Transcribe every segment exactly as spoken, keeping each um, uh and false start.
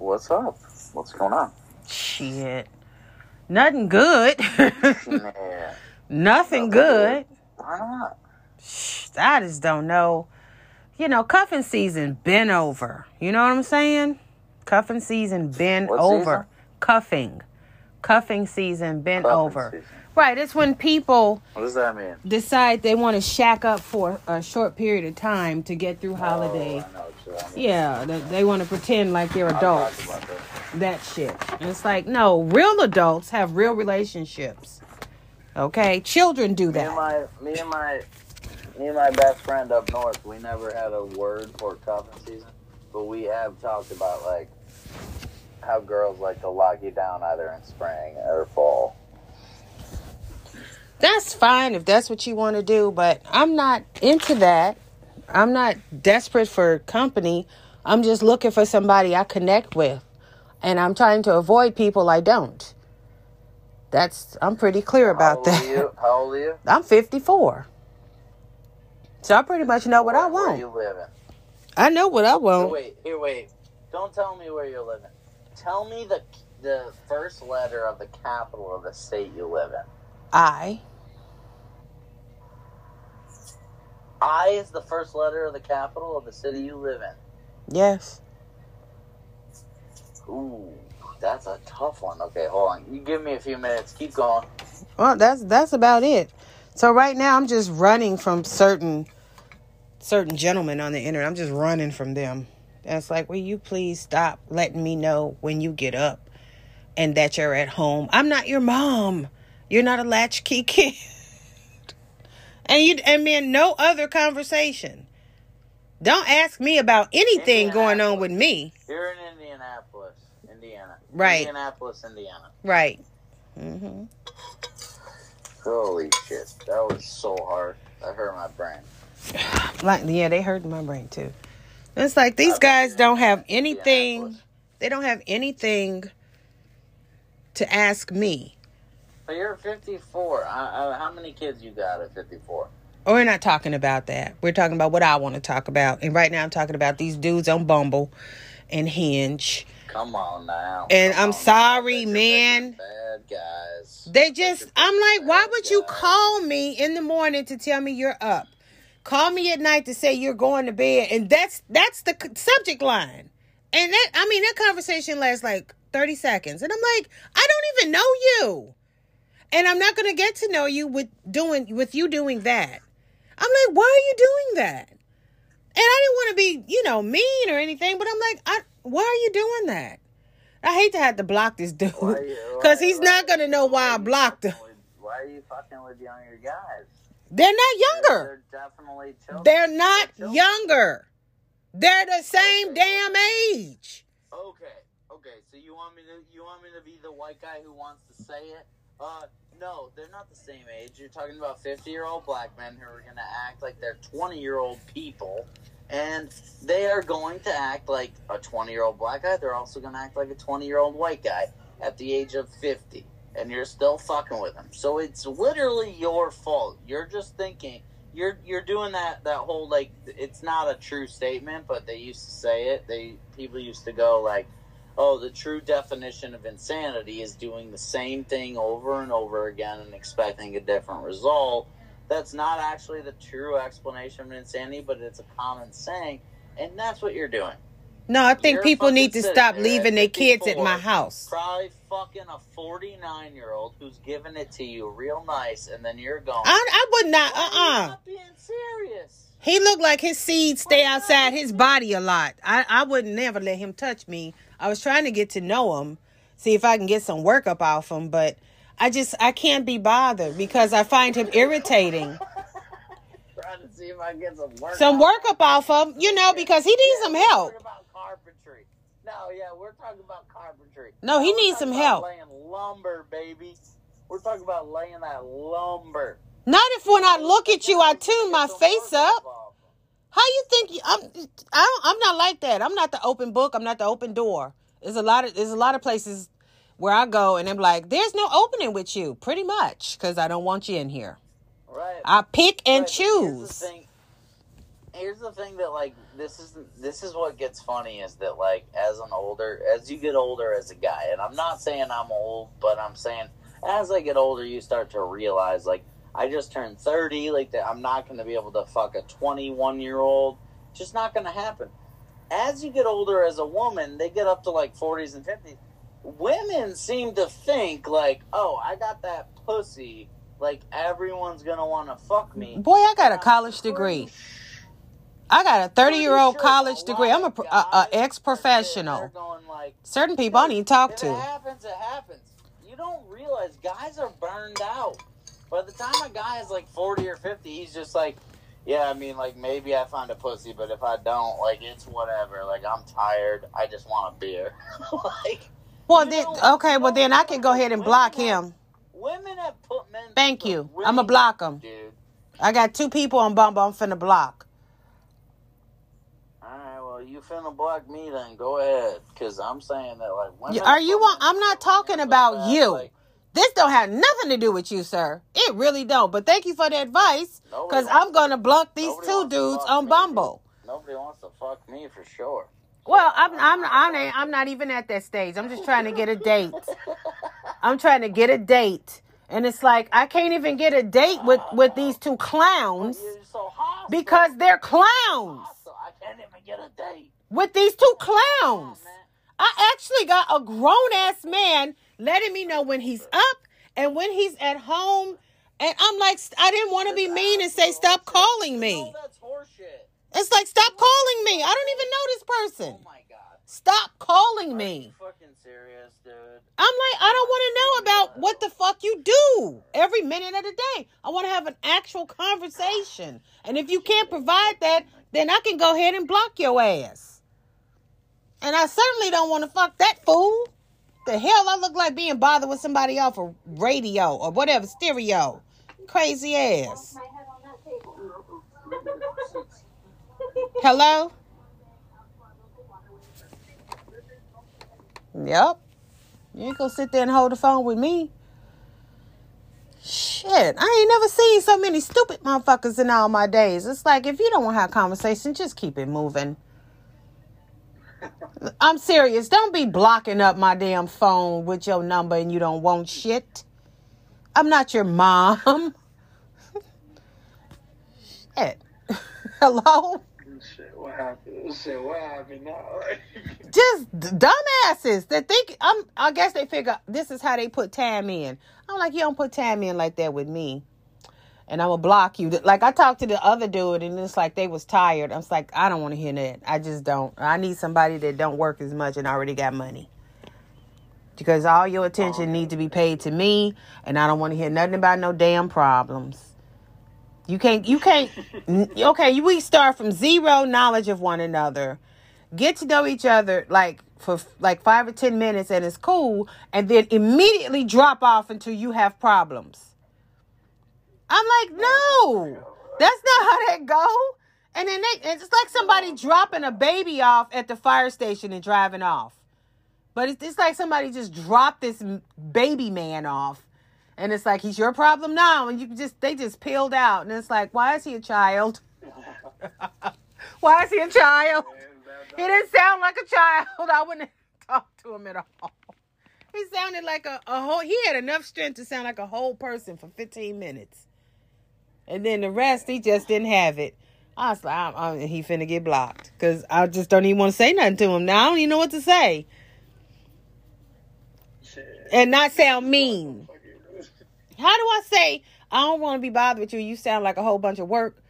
What's up? What's going on? Shit. Nothing good. Nothing, Nothing good. good. Why not? I just don't know. You know, cuffing season been over. You know what I'm saying? Cuffing season been what over. Season? Cuffing. Cuffing season been cuffing over. Season. Right, it's when people what does that mean? Decide they want to shack up for a short period of time to get through holiday. Oh, I know what I mean. Yeah, they, they want to pretend like they're adults. That. that shit. And it's like, no, real adults have real relationships. Okay? Children do that. Me and my... Me and my Me and my best friend up north, we never had a word for cuffing season, but we have talked about, like, how girls like to lock you down either in spring or fall. That's fine if that's what you want to do, but I'm not into that. I'm not desperate for company. I'm just looking for somebody I connect with, and I'm trying to avoid people I don't. That's, I'm pretty clear about that. How old are you? How old are you? I'm fifty-four. So I pretty much know what where, I want. Where you living? I know what I want. Here, wait, here, wait. Don't tell me where you're living. Tell me the the first letter of the capital of the state you live in. I. I is the first letter of the capital of the city you live in. Yes. Ooh, that's a tough one. Okay, hold on. You give me a few minutes. Keep going. Well, that's that's about it. So right now, I'm just running from certain certain gentlemen on the internet. I'm just running from them. And it's like, will you please stop letting me know when you get up and that you're at home? I'm not your mom. You're not a latchkey kid. and you and then no other conversation. Don't ask me about anything going on with me. You're in Indianapolis, Indiana. Right. Indianapolis, Indiana. Right. Mm-hmm. Holy shit, that was so hard. That hurt my brain. Like, yeah, they hurt my brain too. And it's like these guys don't have anything. They don't have anything to ask me. But you're fifty-four. I, I, how many kids you got at fifty-four? Oh, we're not talking about that. We're talking about what I want to talk about. And right now, I'm talking about these dudes on Bumble and Hinge. Come on now. And Come I'm sorry, now. man. Bad guys. They just, I'm like, why would guys. you call me in the morning to tell me you're up? Call me at night to say you're going to bed. And that's that's the subject line. And that, I mean, that conversation lasts like thirty seconds. And I'm like, I don't even know you. And I'm not going to get to know you with doing with you doing that. I'm like, why are you doing that? And I didn't want to be, you know, mean or anything. But I'm like, I. Why are you doing that? I hate to have to block this dude because he's why, not going to know why, why I blocked him. With, why are you fucking with younger guys? They're not younger. They're, they're definitely children. They're not they're children. younger. They're the same okay. damn age. Okay. Okay. So you want me to you want me to be the white guy who wants to say it? Uh, no, they're not the same age. You're talking about fifty-year-old black men who are going to act like they're twenty-year-old people. And they are going to act like a twenty-year-old black guy. They're also going to act like a twenty-year-old white guy at the age of fifty. And you're still fucking with them. So it's literally your fault. You're just thinking. You're you're doing that, that whole, like, it's not a true statement, but they used to say it. They people used to go, like, oh, the true definition of insanity is doing the same thing over and over again and expecting a different result. That's not actually the true explanation of insanity, but it's a common saying, and that's what you're doing. No, I think you're people need to stop leaving their kids at my house. Probably fucking a forty-nine-year-old who's giving it to you real nice, and then you're going. I, I would not, uh-uh. Not being serious. He looked like his seeds stay outside his body a lot. I, I would never let him touch me. I was trying to get to know him, see if I can get some work up off him, but I just, I can't be bothered because I find him irritating. Trying to see if I can get some work. Some work up off him, you know, because he needs yeah, some help. We're talking about carpentry. No, yeah, we're talking about carpentry. No, he we're needs some help. We're talking about laying lumber, baby. We're talking about laying that lumber. Not if when I look at you, I tune my face up. How you think, you, I'm, I don't, I'm not like that. I'm not the open book. I'm not the open door. There's a lot of, there's a lot of places where I go and I'm like, there's no opening with you, pretty much, because I don't want you in here. Right. I pick and right. choose. Here's the thing. here's the thing that, like, this is this is what gets funny is that, like, as an older, as you get older as a guy, and I'm not saying I'm old, but I'm saying as I get older, you start to realize, like, I just turned thirty, like, that I'm not going to be able to fuck a twenty-one-year-old. Just not going to happen. As you get older as a woman, they get up to, like, forties and fifties. Women seem to think, like, oh, I got that pussy. Like, everyone's going to want to fuck me. Boy, I got a college degree. I got a thirty-year-old college degree. I'm a, a, a ex-professional. Certain people I need to talk to. If it happens, it happens. You don't realize guys are burned out. By the time a guy is, like, forty or fifty, he's just like, yeah, I mean, like, maybe I find a pussy, but if I don't, like, it's whatever. Like, I'm tired. I just want a beer. Like, well, then, okay, well, then I can go ahead and block him. Women have put men... Thank you. I'm going to block him. Dude. I got two people on Bumble I'm finna block. All right, well, you finna block me then. Go ahead, because I'm saying that, like... Women Are you... On, I'm not talking about you. Like, this don't have nothing to do with you, sir. It really don't. But thank you for the advice, because I'm going to block these two dudes on Bumble. Nobody wants to fuck me for sure. Well, I'm I'm I'm I'm not even at that stage. I'm just trying to get a date. I'm trying to get a date, and it's like I can't even get a date with, with these two clowns because they're clowns. I can't even get a date with these two clowns. I actually got a grown ass man letting me know when he's up and when he's at home, and I'm like, I didn't want to be mean and say stop calling me. That's horseshit. It's like, stop calling me. I don't even know this person. Oh, my God. Stop calling me. Are you fucking serious, dude? I'm like, I don't want to know about what the fuck you do every minute of the day. I want to have an actual conversation. And if you can't provide that, then I can go ahead and block your ass. And I certainly don't want to fuck that fool. The hell I look like being bothered with somebody off of radio or whatever, stereo. Crazy ass. Hello? Yep. You ain't gonna sit there and hold the phone with me. Shit, I ain't never seen so many stupid motherfuckers in all my days. It's like, if you don't want to have a conversation, just keep it moving. I'm serious. Don't be blocking up my damn phone with your number and you don't want shit. I'm not your mom. Shit. Hello? Shit, what happened? Shit, what happened now? Just dumbasses that think, I'm, I guess they figure this is how they put time in. I'm like, you don't put time in like that with me. And I'm going to block you. Like, I talked to the other dude, and it's like they was tired. I was like, I don't want to hear that. I just don't. I need somebody that don't work as much and already got money. Because all your attention oh. needs to be paid to me, and I don't want to hear nothing about no damn problems. You can't, you can't, okay, you, we start from zero knowledge of one another, get to know each other like for like five or ten minutes and it's cool, and then immediately drop off until you have problems. I'm like, no, that's not how that go. And then they, it's like somebody dropping a baby off at the fire station and driving off. But it's, it's like somebody just dropped this baby man off. And it's like, he's your problem now. And you just they just peeled out. And it's like, why is he a child? Why is he a child? He didn't sound like a child. I wouldn't talk to him at all. He sounded like a, a whole... He had enough strength to sound like a whole person for fifteen minutes. And then the rest, he just didn't have it. I was like, I'm, I'm, he finna get blocked. Because I just don't even want to say nothing to him. Now I don't even know what to say. And not sound mean. How do I say, I don't want to be bothered with you. You sound like a whole bunch of work.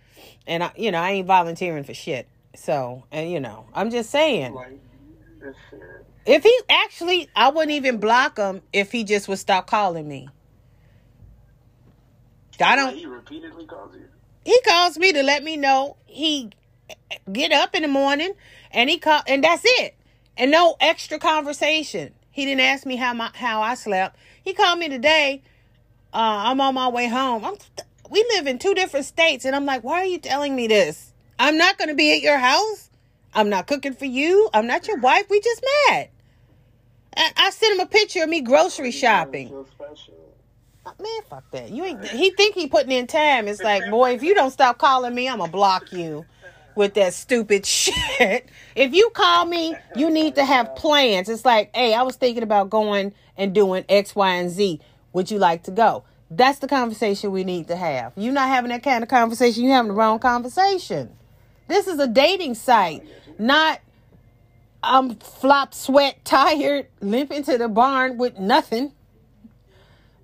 And, I, you know, I ain't volunteering for shit. So, and, you know, I'm just saying. If he actually, I wouldn't even block him if he just would stop calling me. I don't. He repeatedly calls you. He calls me to let me know he get up in the morning and he call, and that's it. And no extra conversation. He didn't ask me how my how I slept. He called me today. Uh, I'm on my way home. I'm th- we live in two different states. And I'm like, why are you telling me this? I'm not going to be at your house. I'm not cooking for you. I'm not your wife. We just met. And I sent him a picture of me grocery shopping. Oh, man, fuck that. You ain't. He think he putting in time. It's like, boy, if you don't stop calling me, I'm going to block you. with that stupid shit. If you call me, you need to have plans. It's like, hey, I was thinking about going and doing X, Y, and Z. Would you like to go? That's the conversation we need to have. You're not having that kind of conversation. You're having the wrong conversation. This is a dating site, not I'm um, flop, sweat, tired, limping to the barn with nothing.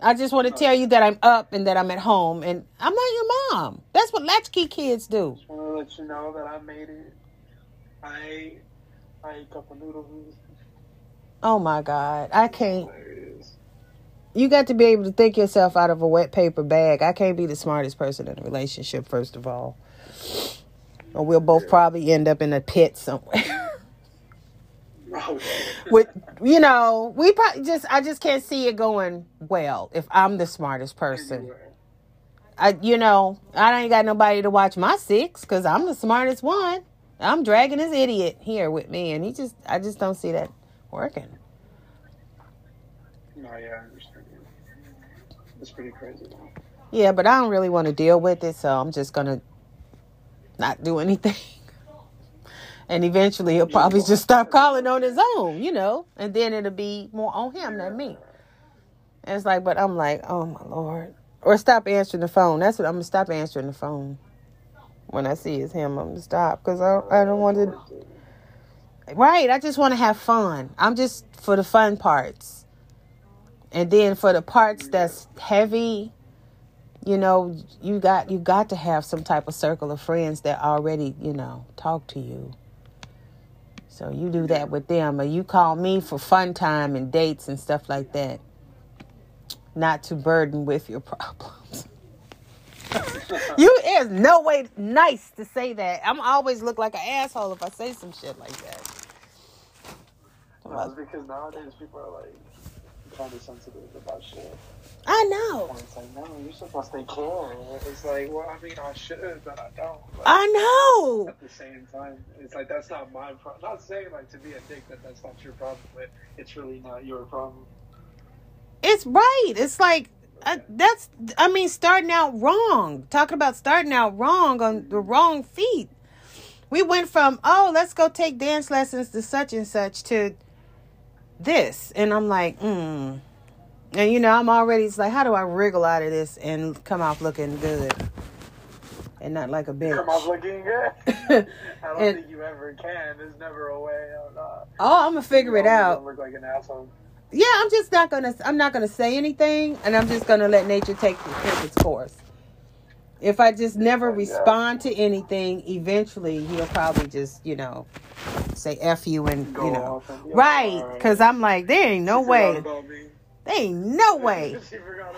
I just want to tell you that I'm up and that I'm at home, and I'm not your mom. That's what latchkey kids do. I just want to let you know that I made it. I ate, I ate a couple noodles. Oh, my God. I can't. You got to be able to think yourself out of a wet paper bag. I can't be the smartest person in a relationship, first of all. Or we'll both probably end up in a pit somewhere. With, you know, we probably just, I just can't see it going well if I'm the smartest person. I, you know, I ain't got nobody to watch my six because I'm the smartest one. I'm dragging this idiot here with me, and he just, I just don't see that working. No, yeah, I understand. It's pretty crazy. Yeah, but I don't really want to deal with it, so I'm just going to not do anything. And eventually he'll probably just stop calling on his own, you know, and then it'll be more on him than me. And it's like, but I'm like, oh, my Lord. Or stop answering the phone. That's what I'm going to stop answering the phone. When I see it's him, I'm going to stop because I, I don't want to. Right. I just want to have fun. I'm just for the fun parts. And then for the parts that's heavy, you know, you got you got to have some type of circle of friends that already, you know, talk to you. So you do that with them, or you call me for fun time and dates and stuff like that. Not to burden with your problems. You is no way nice to say that. I'm always look like an asshole if I say some shit like that. Well, it's because nowadays people are like kind of sensitive about shit. I know. And it's like, no, you're supposed to care. It's like, well, I mean, I should, but I don't. Like, I know. At the same time, it's like, that's not my problem. Not saying, like, to be a dick that that's not your problem, but it's really not your problem. It's right. It's like, okay. I, that's, I mean, starting out wrong. Talking about starting out wrong on the wrong feet. We went from, oh, let's go take dance lessons to such and such to this. And I'm like, mm. And, you know, I'm already, it's like, how do I wriggle out of this and come off looking good? And not like a bitch. Come off looking good? I don't and, think you ever can. There's never a way out. Nah. Oh, I'm going to figure it out. Look like an asshole. Yeah, I'm just not going to, I'm not going to say anything. And I'm just going to let nature take, take its course. If I just never yeah, respond yeah. to anything, eventually he'll probably just, you know, say F you and, Go you know. And, yeah, right. Because right. I'm like, there ain't no way. There ain't no way. She forgot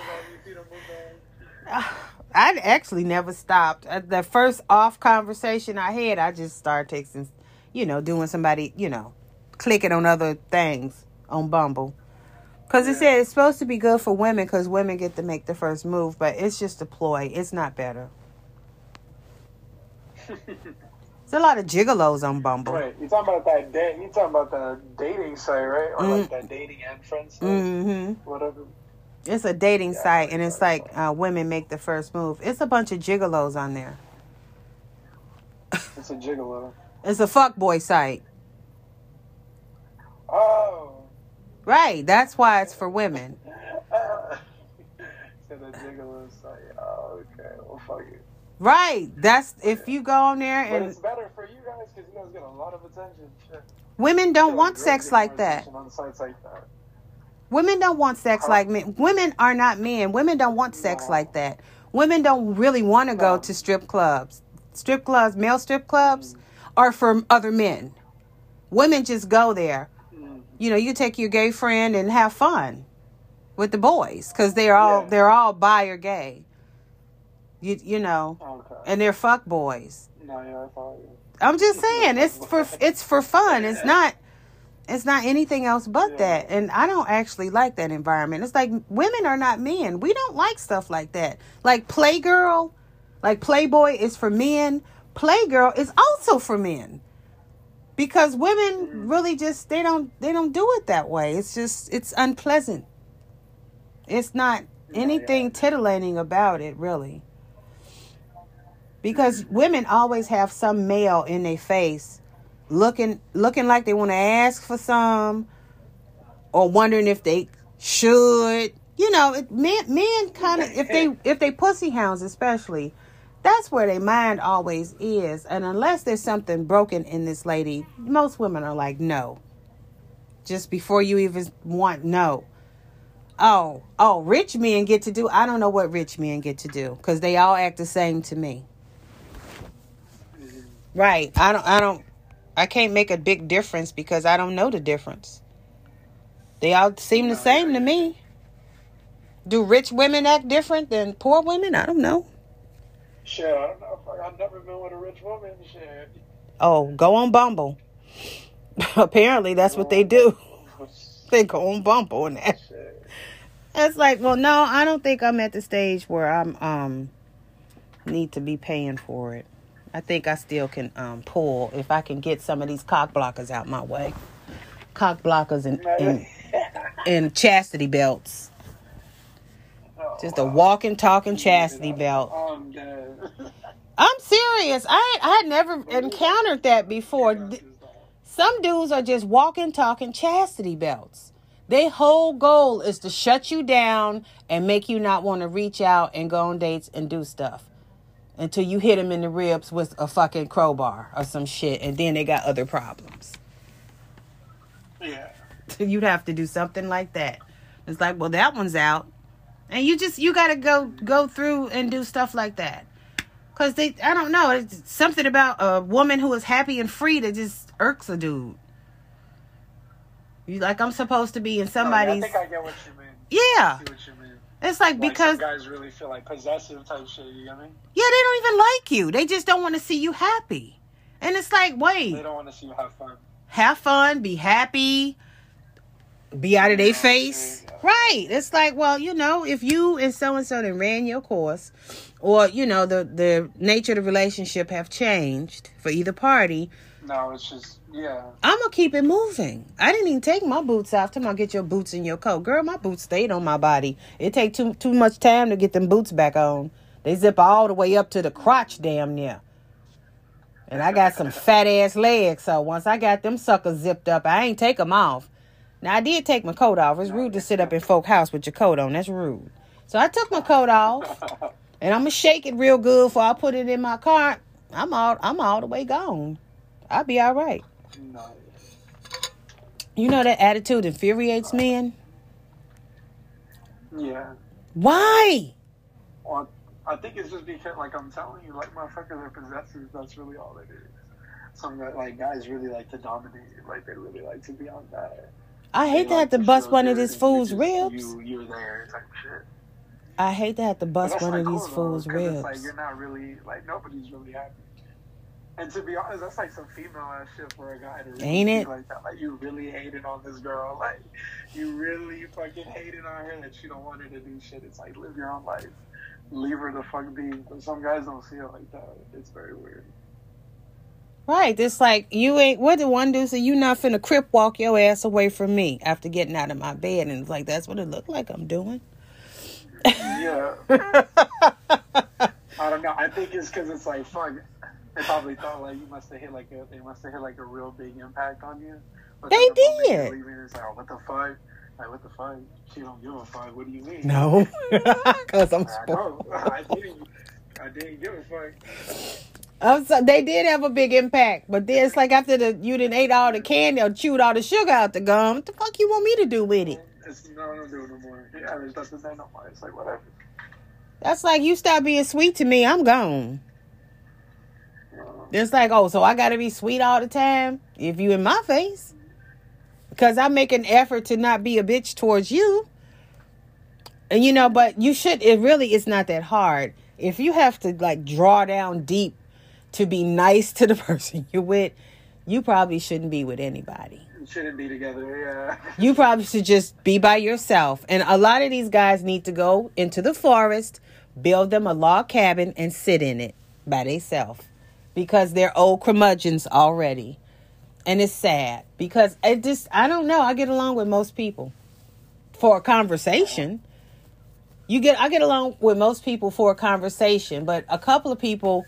about me. I actually never stopped. The first off conversation I had, I just started texting, you know, doing somebody, you know, clicking on other things on Bumble. Because yeah. It said it's supposed to be good for women because women get to make the first move, but it's just a ploy. It's not better. It's a lot of gigolos on Bumble. Right. You're talking about that da- you're talking about the dating site, right? Or mm. like that dating and friends site? Mm-hmm. Whatever. It's a dating yeah, site, and it's like uh, women make the first move. It's a bunch of gigolos on there. It's a gigolo. It's a fuckboy site. Oh. Right. That's why it's for women. It's a gigolo site. Oh, okay. Well, fuck it. Right, that's if you go on there and. But it's better for you guys because you guys get a lot of attention. Shit. Women don't want sex like that. On sites like that. Women don't want sex huh? like men. Women are not men. Women don't want sex no. like that. Women don't really want to no. go to strip clubs. Strip clubs, male strip clubs, mm. are for other men. Women just go there. Mm. You know, you take your gay friend and have fun with the boys because they're all yeah. they're all bi or gay. You you know, okay. And they're fuck boys. No, yeah, I follow you. I'm just saying it's for it's for fun. It's not it's not anything else but yeah. that. And I don't actually like that environment. It's like women are not men. We don't like stuff like that. Like Playgirl, like Playboy is for men. Playgirl is also for men because women really just they don't they don't do it that way. It's just it's unpleasant. It's not anything no, yeah. titillating about it, really. Because women always have some male in their face looking looking like they want to ask for some or wondering if they should. You know, it, men men kind of, if they if they pussy hounds especially, that's where their mind always is. And unless there's something broken in this lady, most women are like, no. Just before you even want, no. Oh, oh, rich men get to do. I don't know what rich men get to do because they all act the same to me. Right. I don't, I don't, I can't make a big difference because I don't know the difference. They all seem the same to me. Do rich women act different than poor women? I don't know. Sure, I don't know. I never been with a rich woman. Shit. Oh, go on Bumble. Apparently, that's what they do. They go on Bumble and that. It's like, well, no, I don't think I'm at the stage where I'm um need to be paying for it. I think I still can um pull if I can get some of these cock blockers out my way. Cock blockers and and, and chastity belts. Oh, just a walking, talking chastity belt. I'm, I'm serious. I I had never encountered that before. Some dudes are just walking, talking chastity belts. Their whole goal is to shut you down and make you not want to reach out and go on dates and do stuff until you hit them in the ribs with a fucking crowbar or some shit. And then they got other problems. Yeah. You'd have to do something like that. It's like, well, that one's out. And you just, you got to go, go through and do stuff like that. Because they, I don't know, it's something about a woman who is happy and free that just irks a dude. You like, I'm supposed to be in somebody's... Oh, yeah, I think I get what you mean. Yeah. I see what you mean. It's like, like because... Some guys really feel like possessive type shit, you know what I mean? Yeah, they don't even like you. They just don't want to see you happy. And it's like, wait. They don't want to see you have fun. Have fun, be happy, be out of their face. Yeah. Right. It's like, well, you know, if you and so-and-so that ran your course or, you know, the, the nature of the relationship have changed for either party... No, it's just, yeah. I'm going to keep it moving. I didn't even take my boots off. Till I get your boots in your coat. Girl, my boots stayed on my body. It take too too much time to get them boots back on. They zip all the way up to the crotch damn near. And I got some fat-ass legs, so once I got them suckers zipped up, I ain't take them off. Now, I did take my coat off. It's rude to sit up in folk house with your coat on. That's rude. So I took my coat off, and I'm going to shake it real good before I put it in my car. I'm all, I'm all the way gone. I'll be all right. No. You know that attitude infuriates men? Yeah. Why? Well, I think it's just because, like I'm telling you, like motherfuckers are possessive. That's really all it is. Some that like guys really like to dominate. Like they really like to be on that. I hate they to like have to bust one of these fool's ribs. You, you're there type shit. I hate to have to bust one like, of these cool, fool's ribs. It's like you're not really like nobody's really happy. And to be honest, that's like some female-ass shit for a guy to really Ain't it? Like that. Like, you really hated on this girl. Like, you really fucking hated on her that you don't want her to do shit. It's like, live your own life. Leave her the fuck be. But some guys don't see it like that. It's very weird. Right. It's like, you ain't... What did one do? So you not finna crip walk your ass away from me after getting out of my bed. And it's like, that's what it looked like I'm doing. Yeah. I don't know. I think it's because it's like, fuck... They probably thought like you must have hit like a they must have hit like a real big impact on you. But they did. Leaving, it's like, oh, what the fuck? Like, what the fuck? She don't give a fuck. What do you mean? No, because I'm spoiled. I, I didn't. I didn't give a fuck. I'm so, they did have a big impact, but then it's like after the you didn't ate all the candy or chewed all the sugar out the gum. What the fuck you want me to do with it? It's, no, I don't do it no more. Yeah, there's nothing there no more. It's like whatever. That's like you stop being sweet to me. I'm gone. It's like, oh, so I got to be sweet all the time if you in my face. Because I make an effort to not be a bitch towards you. And, you know, but you should, it really is not that hard. If you have to, like, draw down deep to be nice to the person you're with, you probably shouldn't be with anybody. You shouldn't be together, yeah. You probably should just be by yourself. And a lot of these guys need to go into the forest, build them a log cabin, and sit in it by themselves. Because they're old curmudgeons already. And it's sad. Because it just, I don't know. I get along with most people for a conversation. You get, I get along with most people for a conversation. But a couple of people,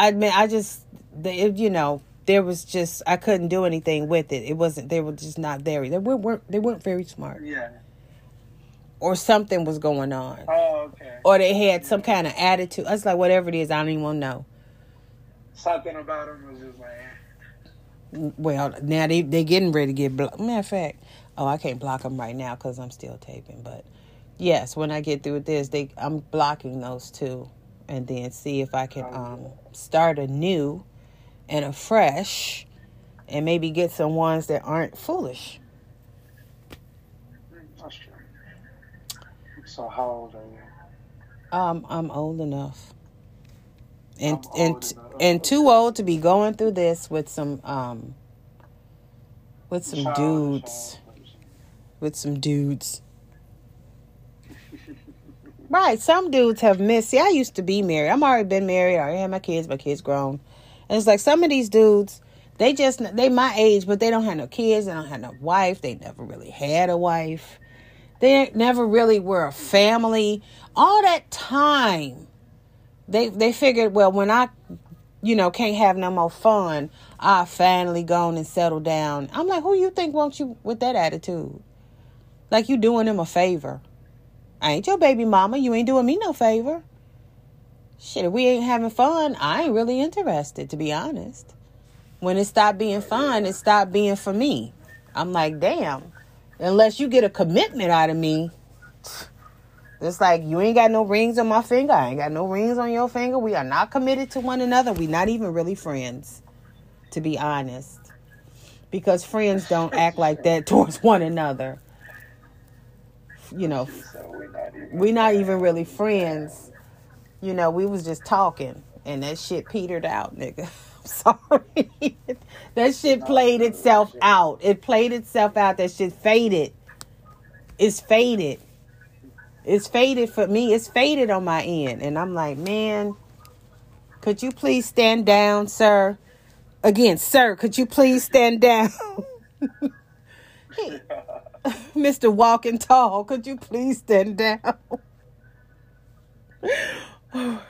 I mean, I just, they, it, you know, there was just, I couldn't do anything with it. It wasn't, they were just not very, they weren't, they weren't very smart. Yeah. Or something was going on. Oh, okay. Or they had some kind of attitude. I was like, whatever it is, I don't even want to know. Something about them was just like, eh. Well, now they, they getting ready to get blocked. Matter of fact, oh, I can't block them right now because I'm still taping. But yes, when I get through with this, they I'm blocking those two. And then see if I can um, start anew and afresh and maybe get some ones that aren't foolish. That's true. So how old are you? Um, I'm old enough. And old and enough. and too old to be going through this with some um with some child, dudes. Child. With some dudes. Right, some dudes have missed. See, I used to be married. I'm already been married. I already had my kids. My kids grown. And it's like some of these dudes, they just, they my age, but they don't have no kids. They don't have no wife. They never really had a wife. They never really were a family. All that time, they they figured, well, when I, you know, can't have no more fun, I'll finally go on and settle down. I'm like, who you think wants you with that attitude? Like you doing them a favor. I ain't your baby mama. You ain't doing me no favor. Shit, if we ain't having fun, I ain't really interested, to be honest. When it stopped being fun, it stopped being for me. I'm like, damn, unless you get a commitment out of me, it's like you ain't got no rings on my finger. I ain't got no rings on your finger. We are not committed to one another. We not even really friends, to be honest, because friends don't act like that towards one another. You know, we're not even really friends. You know, we was just talking and that shit petered out, nigga. I'm sorry. That shit played itself out. It played itself out. That shit faded. It's faded. It's faded for me. It's faded on my end. And I'm like, man, could you please stand down, sir? Again, sir, could you please stand down? Hey. Mister Walking Tall, could you please stand down? Oh,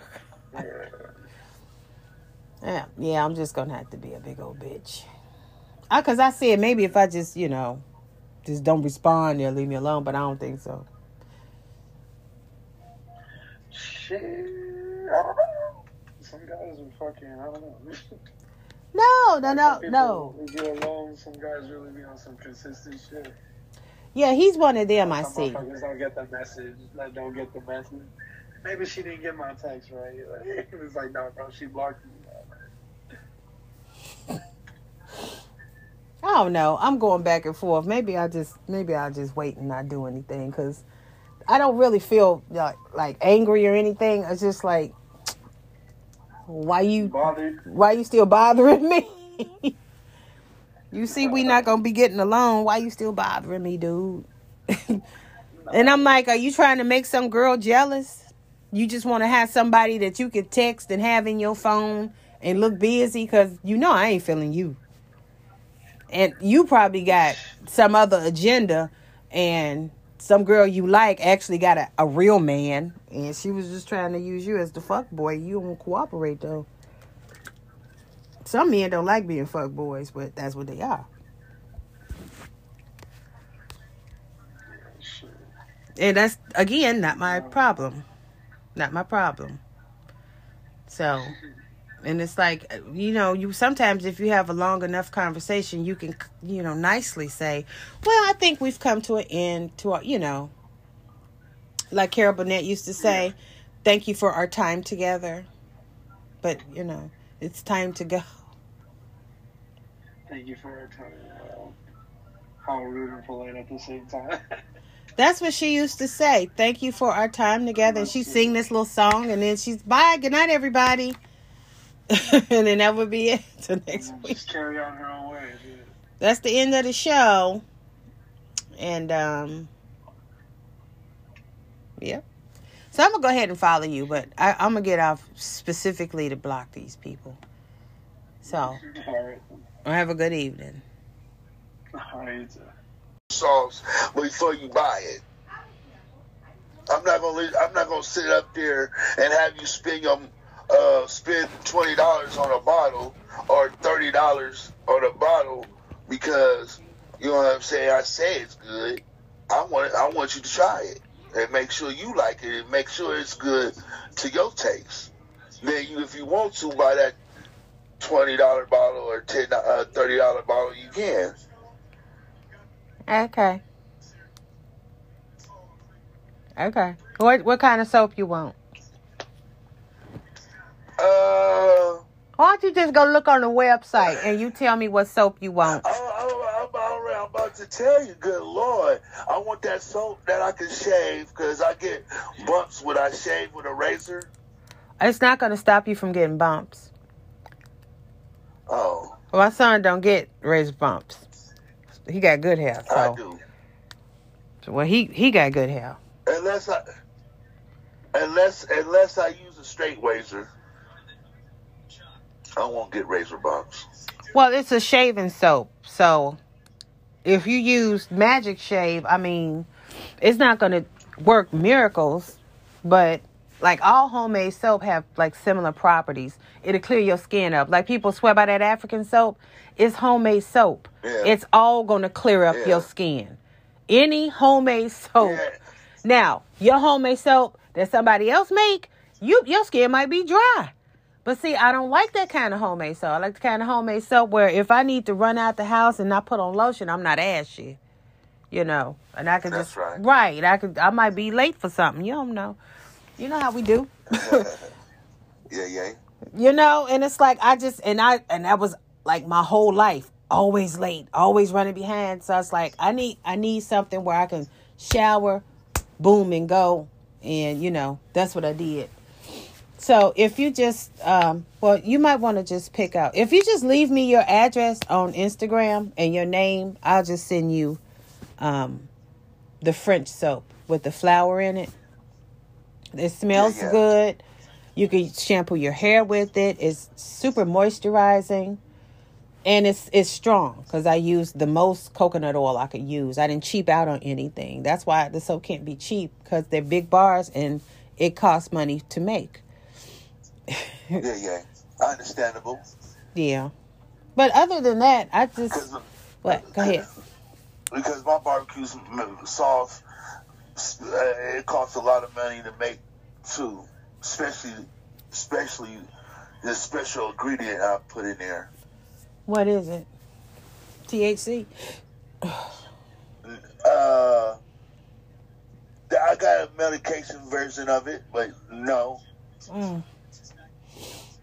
yeah, yeah, I'm just gonna have to be a big old bitch. I, Cause I said maybe if I just, you know, just don't respond, they'll leave me alone. But I don't think so. Shit, I don't know. Some guys are fucking, I don't know. No, no, no, no. Leave you alone. Some guys really be on some consistent shit. Yeah, he's one of them. I see. Don't get the message. Like, don't get the message. Maybe she didn't get my text right. Like, it was like, no, bro, she blocked me. I don't know. I'm going back and forth. Maybe I just, maybe I just wait and not do anything because I don't really feel like, like angry or anything. It's just like, why you, Bothered. why you still bothering me? You see, we not going to be getting along. Why you still bothering me, dude? And I'm like, are you trying to make some girl jealous? You just want to have somebody that you can text and have in your phone and look busy because, you know, I ain't feeling you. And you probably got some other agenda and some girl you like actually got a, a real man. And she was just trying to use you as the fuck boy. You don't cooperate, though. Some men don't like being fuck boys, but that's what they are. And that's, again, not my problem. Not my problem. So, and it's like, you know, you sometimes if you have a long enough conversation, you can, you know, nicely say, well, I think we've come to an end to our, you know, like Carol Burnett used to say, yeah. Thank you for our time together. But, you know, it's time to go. Thank you for her time. Well, how rude and polite at the same time. That's what she used to say. Thank you for our time together. And she sing this little song, and then she's bye, good night, everybody. And then that would be it till next week. Just carry on her own way. Dude. That's the end of the show. And um, yeah. So I'm gonna go ahead and follow you, but I, I'm gonna get off specifically to block these people. So, have a good evening. Sauce before you buy it. I'm not gonna. I'm not gonna sit up there and have you spend your uh, spend twenty dollars on a bottle or thirty dollars on a bottle because, you know what I'm saying, I say it's good. I want I want you to try it and make sure you like it and make sure it's good to your taste. Then you, if you want to, buy that twenty dollar bottle or ten, uh, thirty dollar bottle, you can. Okay. Okay. What what kind of soap you want? Uh. Why don't you just go look on the website and you tell me what soap you want? I, I, I'm, I'm about to tell you, good Lord. I want that soap that I can shave because I get bumps when I shave with a razor. It's not going to stop you from getting bumps. Oh. My son don't get razor bumps. He got good hair. So. I do. So, well, he, he got good hair. Unless I, unless, unless I use a straight razor. I won't get razor bumps. Well, it's a shaving soap. So if you use Magic Shave, I mean, it's not going to work miracles. But like all homemade soap have like similar properties. It'll clear your skin up. Like people swear by that African soap. It's homemade soap. Yeah. It's all going to clear up yeah. your skin. Any homemade soap. Yeah. Now, your homemade soap that somebody else make, you your skin might be dry. But see, I don't like that kind of homemade soap. I like the kind of homemade soap where if I need to run out the house and not put on lotion, I'm not ashy, you know. And I can just right. right. I could. I might be late for something. You don't know. You know how we do. yeah, yeah. You know, and it's like I just and I and that was like my whole life, always late, always running behind. So it's like I need I need something where I can shower, boom, and go, and you know that's what I did. So if you just, um, well, you might want to just pick out. If you just leave me your address on Instagram and your name, I'll just send you um, the French soap with the flower in it. It smells yeah, yeah. good. You can shampoo your hair with it. It's super moisturizing. And it's it's strong because I used the most coconut oil I could use. I didn't cheap out on anything. That's why the soap can't be cheap because they're big bars and it costs money to make. yeah, yeah, understandable. Yeah, but other than that, I just what? Go ahead. Because my barbecue sauce, it costs a lot of money to make too, especially, especially the special ingredient I put in there. What is it? T H C. uh, I got a medication version of it, but no. Mm.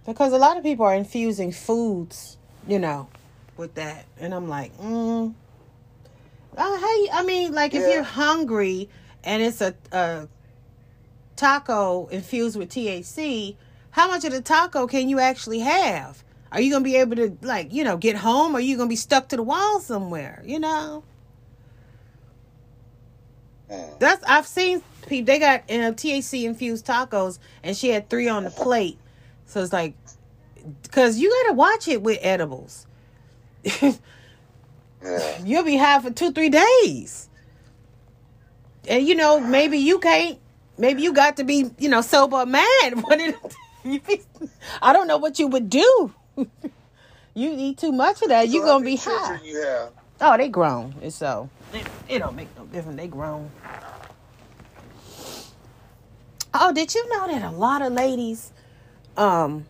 Because a lot of people are infusing foods, you know, with that. And I'm like, mm. Uh, hey, I mean, like yeah. if you're hungry and it's a, a taco infused with T H C, how much of the taco can you actually have? Are you going to be able to, like, you know, get home? Or are you going to be stuck to the wall somewhere, you know? Mm. That's I've seen people, they got uh, T H C infused tacos and she had three on the plate. So it's like, because you got to watch it with edibles. yeah. You'll be high for two, three days. And, you know, maybe you can't. Maybe you got to be, you know, sober mad. I don't know what you would do. You eat too much of that, so you're going to be high. Yeah. Oh, they grown. And so it, it don't make no difference. They grown. Oh, did you know that a lot of ladies... Um,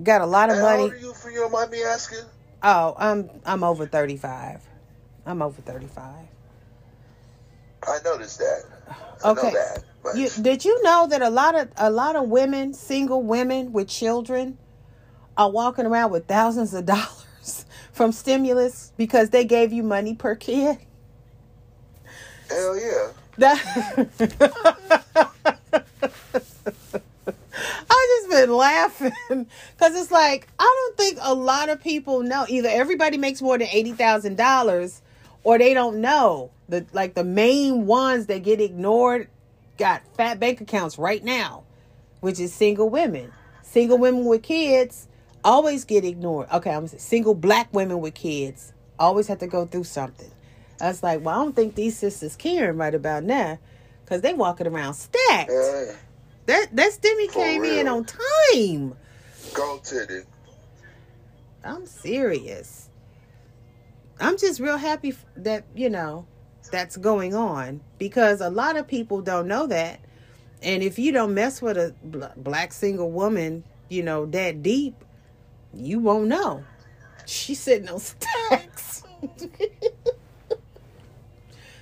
got a lot of and money. How old are you, if you don't mind me asking? Oh, I'm I'm over thirty-five. I'm over thirty-five. I noticed that. I okay. know that, but... you, did you know that a lot of a lot of women, single women with children, are walking around with thousands of dollars from stimulus because they gave you money per kid? Hell yeah. That. Been laughing because it's like I don't think a lot of people know either. Everybody makes more than eighty thousand dollars, or they don't know the like the main ones that get ignored got fat bank accounts right now, which is single women, single women with kids always get ignored. Okay, I'm single black women with kids always have to go through something. I was like, well, I don't think these sisters caring right about now because they walking around stacked. Uh. That that Stimmy For came real. in on time. Go to the. I'm serious. I'm just real happy that, you know, that's going on, because a lot of people don't know that. And if you don't mess with a black single woman, you know, that deep, you won't know. She's sitting on stacks.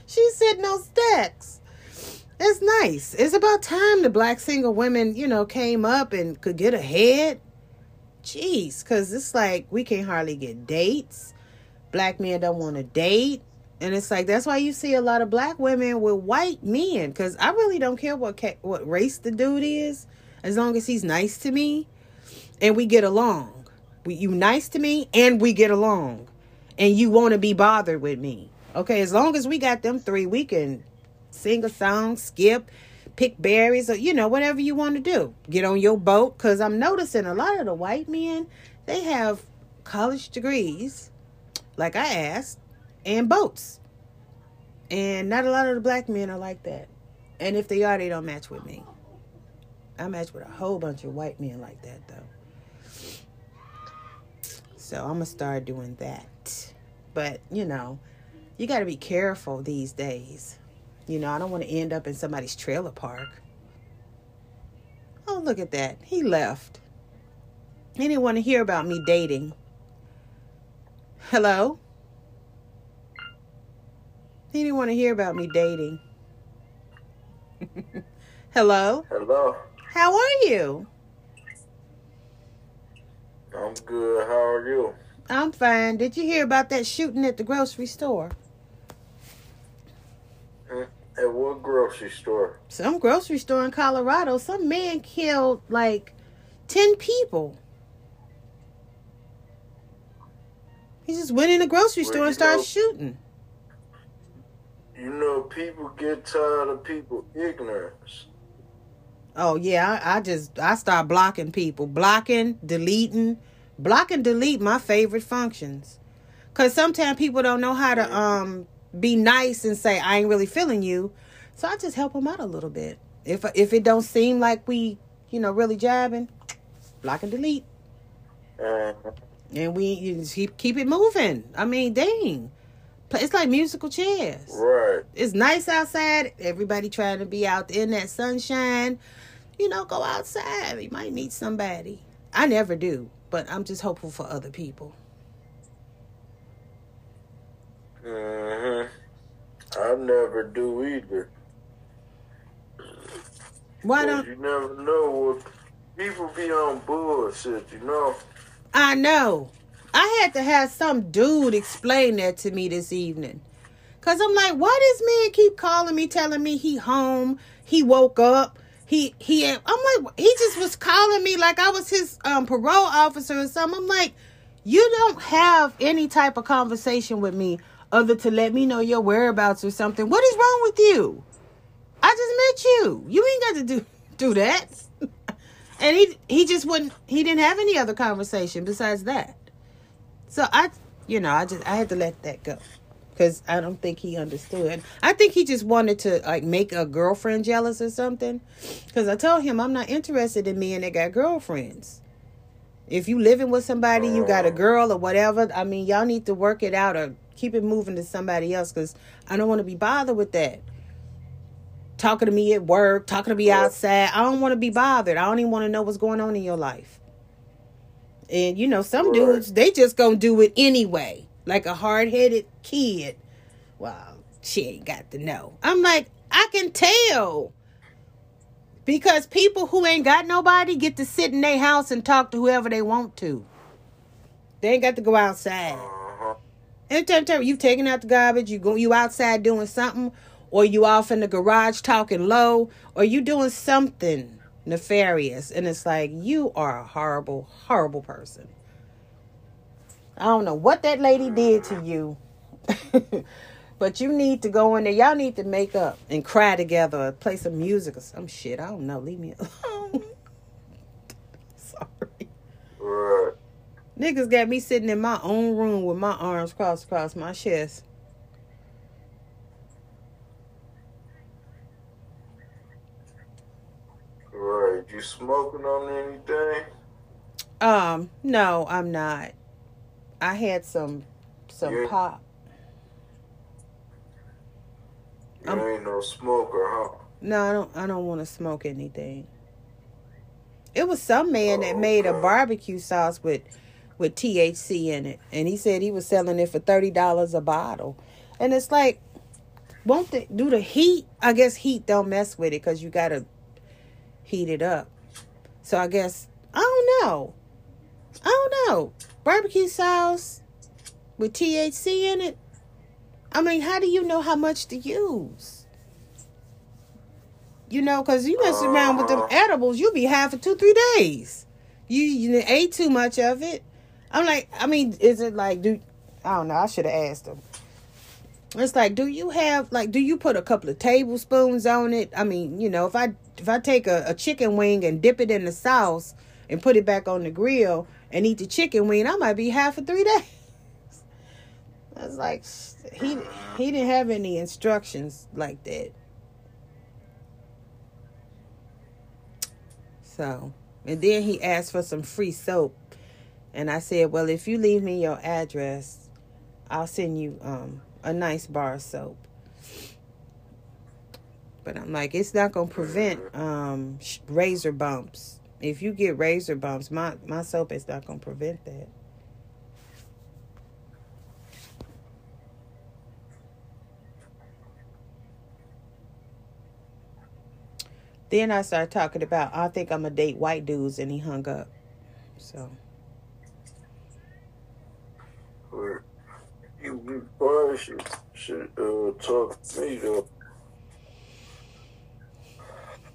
She's sitting on stacks. It's nice. It's about time the black single women, you know, came up and could get ahead. Jeez, because it's like we can hardly get dates. Black men don't want to date. And it's like, that's why you see a lot of black women with white men. Because I really don't care what ca- what race the dude is, as long as he's nice to me and we get along. We, you nice to me and we get along. And you want to be bothered with me. Okay, as long as we got them three, we can sing a song, skip, pick berries, or, you know, whatever you want to do. Get on your boat. Because I'm noticing a lot of the white men, they have college degrees, like I asked, and boats. And not a lot of the black men are like that. And if they are, they don't match with me. I match with a whole bunch of white men like that, though. So I'm going to start doing that. But, you know, you got to be careful these days. You know, I don't want to end up in somebody's trailer park. Oh, look at that. He left. He didn't want to hear about me dating. Hello? He didn't want to hear about me dating. Hello? Hello. How are you? I'm good. How are you? I'm fine. Did you hear about that shooting at the grocery store? At what grocery store? Some grocery store in Colorado. Some man killed like ten people. He just went in the grocery Where'd store and started go? shooting. You know, people get tired of people ignorance. Oh, yeah. I, I just, I start blocking people. Blocking, deleting. Block and delete my favorite functions. Because sometimes people don't know how to um be nice and say, I ain't really feeling you. So I just help them out a little bit. If if it don't seem like we, you know, really jabbing, block and delete. Uh, and we you keep, keep it moving. I mean, dang. It's like musical chairs. Right. It's nice outside. Everybody trying to be out in that sunshine. You know, go outside. You might meet somebody. I never do, but I'm just hopeful for other people. Mm-hmm. I never do either. Why don't you never know what people be on bullshit, you know? I know. I had to have some dude explain that to me this evening. Because I'm like, why does man keep calling me, telling me he home, he woke up, he, he, I'm like, he just was calling me like I was his um, parole officer or something. I'm like, you don't have any type of conversation with me other to let me know your whereabouts or something. What is wrong with you? I just met you. You ain't got to do, do that. And he, he just wouldn't, he didn't have any other conversation besides that. So I, you know, I just, I had to let that go because I don't think he understood. I think he just wanted to like make a girlfriend jealous or something, because I told him I'm not interested in men that got girlfriends. If you living with somebody, you got a girl or whatever, I mean, y'all need to work it out or keep it moving to somebody else, because I don't want to be bothered with that. Talking to me at work, talking to me outside. I don't want to be bothered. I don't even want to know what's going on in your life. And, you know, some dudes, they just gonna do it anyway. Like a hard-headed kid. Well, she ain't got to know. I'm like, I can tell. Because people who ain't got nobody get to sit in their house and talk to whoever they want to. They ain't got to go outside. Anytime, time you taking out the garbage, you go, you outside doing something, or you off in the garage talking low, or you doing something nefarious, and it's like, you are a horrible, horrible person. I don't know what that lady did to you, but you need to go in there. Y'all need to make up and cry together, or play some music or some shit. I don't know. Leave me alone. Sorry. Right. Niggas got me sitting in my own room with my arms crossed across my chest. Right. You smoking on anything? Um, no, I'm not. I had some some you pop. You I'm, ain't no smoker, huh? No, I don't I don't want to smoke anything. It was some man oh, that made okay. a barbecue sauce with with T H C in it, and he said he was selling it for thirty dollars a bottle. And it's like, won't they do the heat? I guess heat don't mess with it because you got to heat it up. So I guess, I don't know. I don't know. Barbecue sauce with T H C in it? I mean, how do you know how much to use? You know, because you mess around with them edibles, you'll be high for two, three days. You, you ate too much of it. I'm like, I mean, is it like, do I don't know. I should have asked them. It's like, do you have, like, do you put a couple of tablespoons on it? I mean, you know, if I if I take a, a chicken wing and dip it in the sauce and put it back on the grill and eat the chicken wing, I might be high for three days. I was like, he he didn't have any instructions like that. So, and then he asked for some free soap. And I said, well, if you leave me your address, I'll send you um, a nice bar of soap. But I'm like, it's not going to prevent um, razor bumps. If you get razor bumps, my, my soap is not going to prevent that. Then I started talking about, I think I'm going to date white dudes, and he hung up. So. You probably should, should uh, talk to me, though.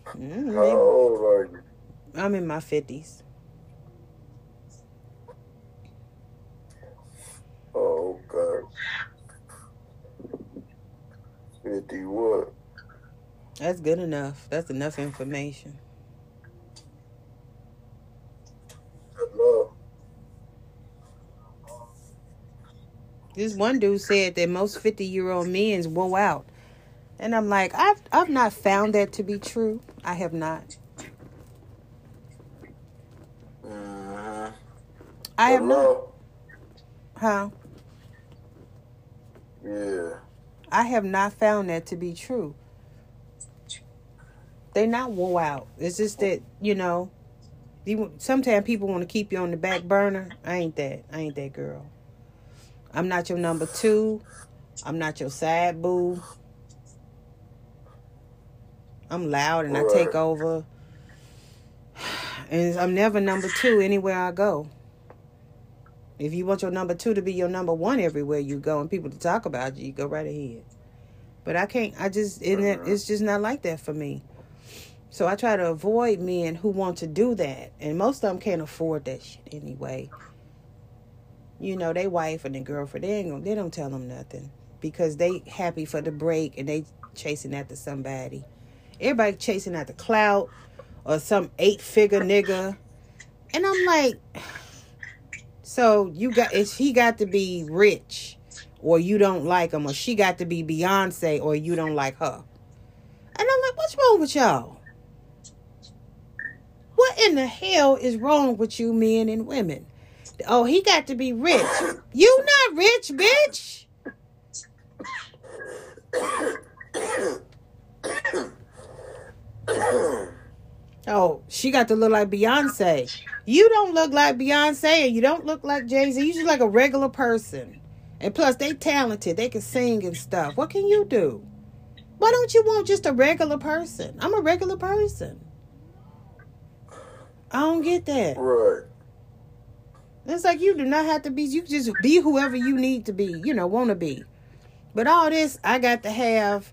Mm, How old are you? I'm in my fifties. Oh, God. fifty what? That's good enough. That's enough information. Hello. This one dude said that most fifty-year-old men's woe out. And I'm like, I've I've not found that to be true. I have not. Uh, I have hello? not. Huh? Yeah. I have not found that to be true. They not woe out. It's just that, you know, you, sometimes people want to keep you on the back burner. I ain't that. I ain't that girl. I'm not your number two. I'm not your side boo. I'm loud and I take over. And I'm never number two anywhere I go. If you want your number two to be your number one everywhere you go and people to talk about you, you go right ahead. But I can't, I just, it's just not like that for me. So I try to avoid men who want to do that. And most of them can't afford that shit anyway. You know, they wife and their girlfriend, they, ain't gonna, they don't tell them nothing. Because they happy for the break and they chasing after somebody. Everybody chasing after clout or some eight-figure nigga. And I'm like, so you got, if he got to be rich or you don't like him, or she got to be Beyonce or you don't like her. And I'm like, what's wrong with y'all? What in the hell is wrong with you men and women? Oh, he got to be rich. You not rich, bitch. Oh, she got to look like Beyonce. You don't look like Beyonce and you don't look like Jay-Z. You just like a regular person. And plus, they talented. They can sing and stuff. What can you do? Why don't you want just a regular person? I'm a regular person. I don't get that. Right. It's like you do not have to be. You just be whoever you need to be. You know, want to be. But all this, I got to have,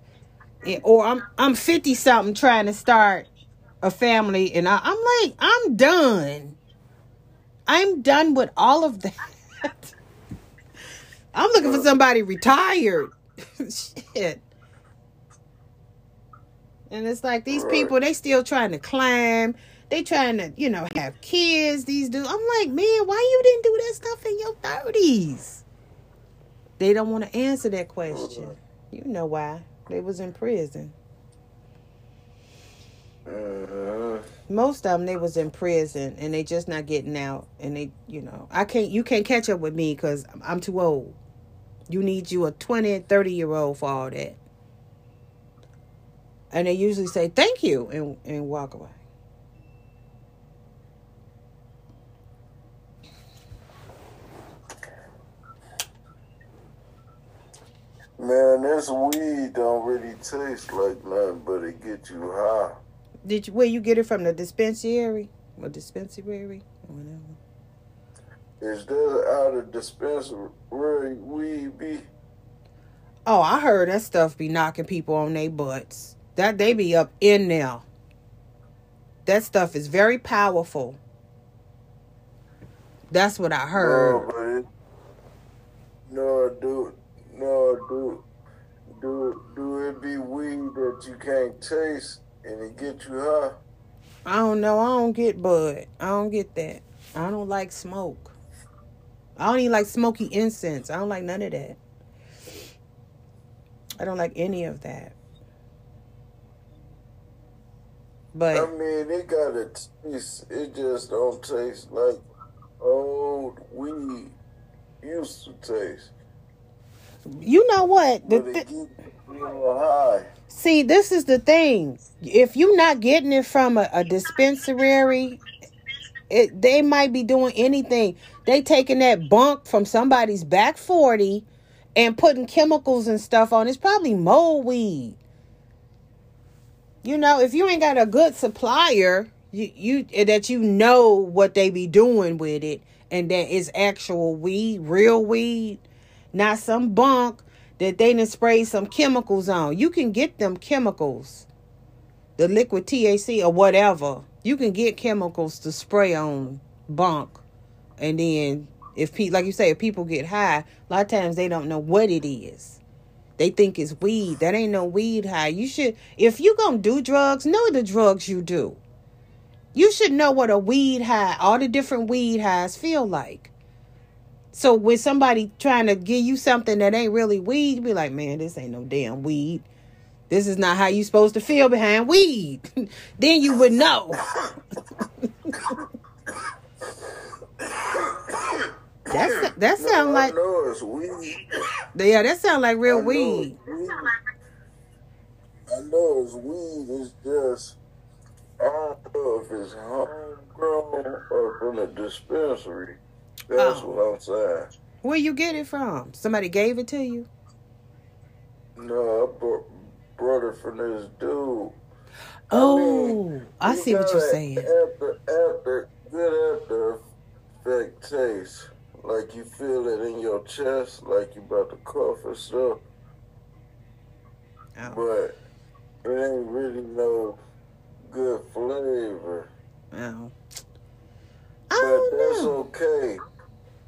or I'm I'm fifty something trying to start a family, and I, I'm like I'm done. I'm done with all of that. I'm looking for somebody retired. Shit. And it's like these people, they still trying to climb. They trying to, you know, have kids, these dudes. I'm like, man, why you didn't do that stuff in your thirties? They don't want to answer that question. You know why. They was in prison. Uh-huh. most of them, they was in prison and they just not getting out. And they, you know, I can't, you can't catch up with me because I'm too old. You need you a twenty, thirty year old for all that. And they usually say, thank you, and, and walk away. Man, this weed don't really taste like nothing, but it get you high. Did you, where you get it from, the dispensary? Or dispensary? Or whatever. Is that out of dispensary weed be? Oh, I heard that stuff be knocking people on their butts. That they be up in there. That stuff is very powerful. That's what I heard. No, but it, no, dude. No, do, do, do it be weed that you can't taste and it get you high? I don't know. I don't get bud. I don't get that. I don't like smoke. I don't even like smoky incense. I don't like none of that. I don't like any of that. But I mean, it got a taste. It just don't taste like old weed used to taste. You know what? The th- See, this is the thing. If you're not getting it from a, a dispensary, it, they might be doing anything. They taking that bunk from somebody's back forty and putting chemicals and stuff on. It's probably mold weed. You know, if you ain't got a good supplier, you, you that you know what they be doing with it, and that is actual weed, real weed. Not some bunk that they done sprayed some chemicals on. You can get them chemicals, the liquid T H C or whatever. You can get chemicals to spray on bunk. And then, if pe- like you say, if people get high, a lot of times they don't know what it is. They think it's weed. That ain't no weed high. You should, if you gonna do drugs, know the drugs you do. You should know what a weed high, all the different weed highs feel like. So when somebody trying to give you something that ain't really weed, you be like, man, this ain't no damn weed. This is not how you supposed to feel behind weed. Then you would know. That's, that sound no, like... No, it's weed. Yeah, that sound like real I weed. weed. I know it's weed. It's just... I don't know if it's homegrown or from a dispensary. That's oh. what I'm saying. Where you get it from? Somebody gave it to you? No, I brought, brought it from this dude. Oh, I, mean, I see what you're saying. After, after, good after effect taste. Like you feel it in your chest, like you about to cough or stuff. Oh. But it ain't really no good flavor. Oh. But that's okay.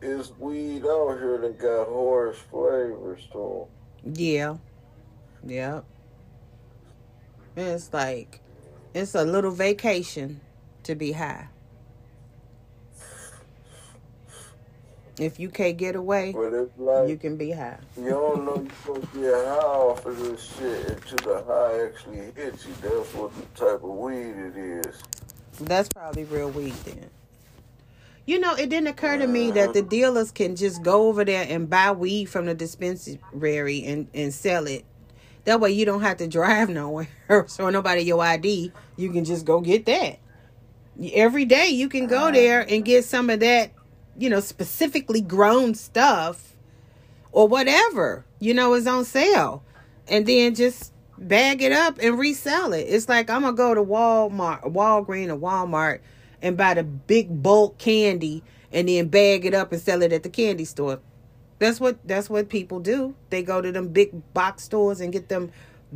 It's weed out here that got horse flavors to them. Yeah. Yeah. It's like, it's a little vacation to be high. If you can't get away, like, you can be high. You don't know you're supposed to get high off of this shit until the high actually hits you. That's what the type of weed it is. That's probably real weed then. You know, it didn't occur to me that the dealers can just go over there and buy weed from the dispensary and, and sell it. That way you don't have to drive nowhere or show nobody your I D. You can just go get that. Every day you can go there and get some of that, you know, specifically grown stuff or whatever, you know, is on sale. And then just bag it up and resell it. It's like, I'm going to go to Walmart, Walgreens or Walmart and buy the big bulk candy and then bag it up and sell it at the candy store. That's what that's what people do. They go to them big box stores and get them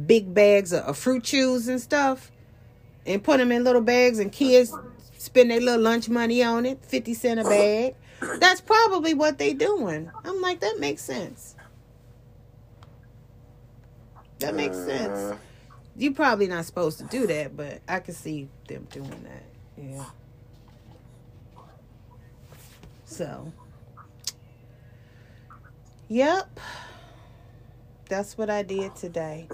big bags of, of fruit chews and stuff and put them in little bags, and kids spend their little lunch money on it, fifty cent a bag. That's probably what they doing. I'm like, that makes sense. That makes sense. You're probably not supposed to do that, but I can see them doing that. Yeah. So, yep, that's what I did today.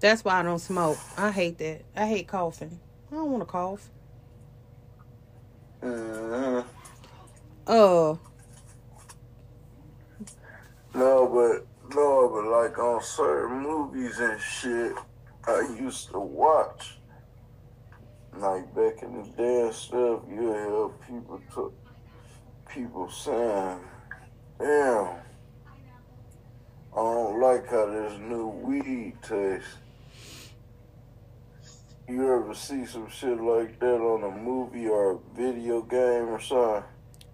That's why I don't smoke. I hate that. I hate coughing. I don't want to cough. Uh. Uh. No, but no, but like on certain movies and shit, I used to watch. Like back in the day and stuff, you hear people to, people saying, "Damn, I don't like how this new weed tastes." You ever see some shit like that on a movie or a video game or something?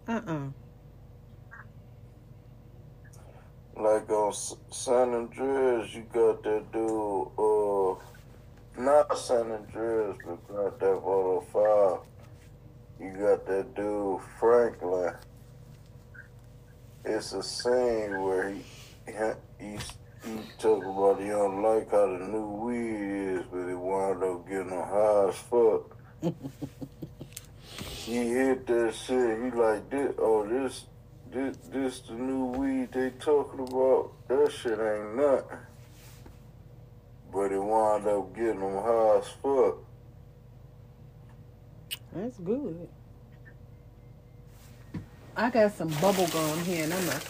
Uh-uh. Like on San Andreas, you got that dude, uh... Not San Andreas, but not that one oh five. You got that dude, Franklin. It's a scene where he he, he talk about he don't like how the new weed is, but he wound up getting him high as fuck. He hit that shit. He like, this, oh, this, this, this the new weed they talking about? That shit ain't nothing. But it wound up getting them high as fuck. That's good. I got some bubble gum here, and I'm gonna,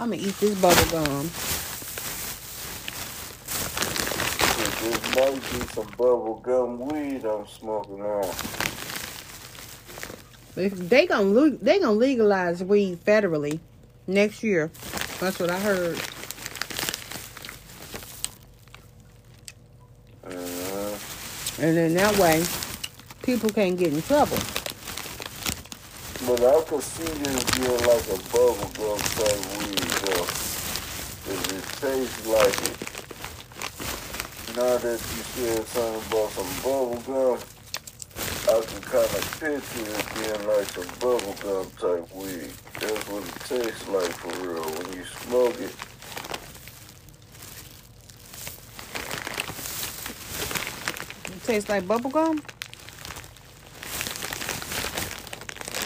I'm gonna eat this bubble gum. This might be some bubble gum weed I'm smoking on. They gonna they gonna legalize weed federally next year. That's what I heard. And then that way, people can't get in trouble. But I could see this being like a bubble gum type weed, though. Because it tastes like it. Now that you said something about some bubble gum, I can kind of picture it being like some bubble gum type weed. That's what it tastes like for real when you smoke it. Tastes like bubble gum.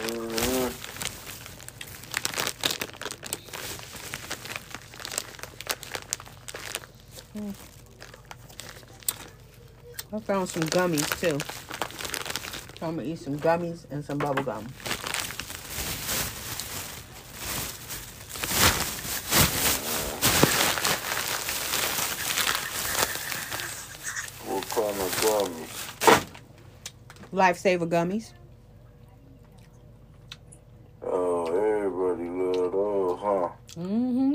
Mm-hmm. Mm. I found some gummies too. So I'm gonna eat some gummies and some bubble gum. Lifesaver gummies. Oh, everybody love those, huh? Mm-hmm.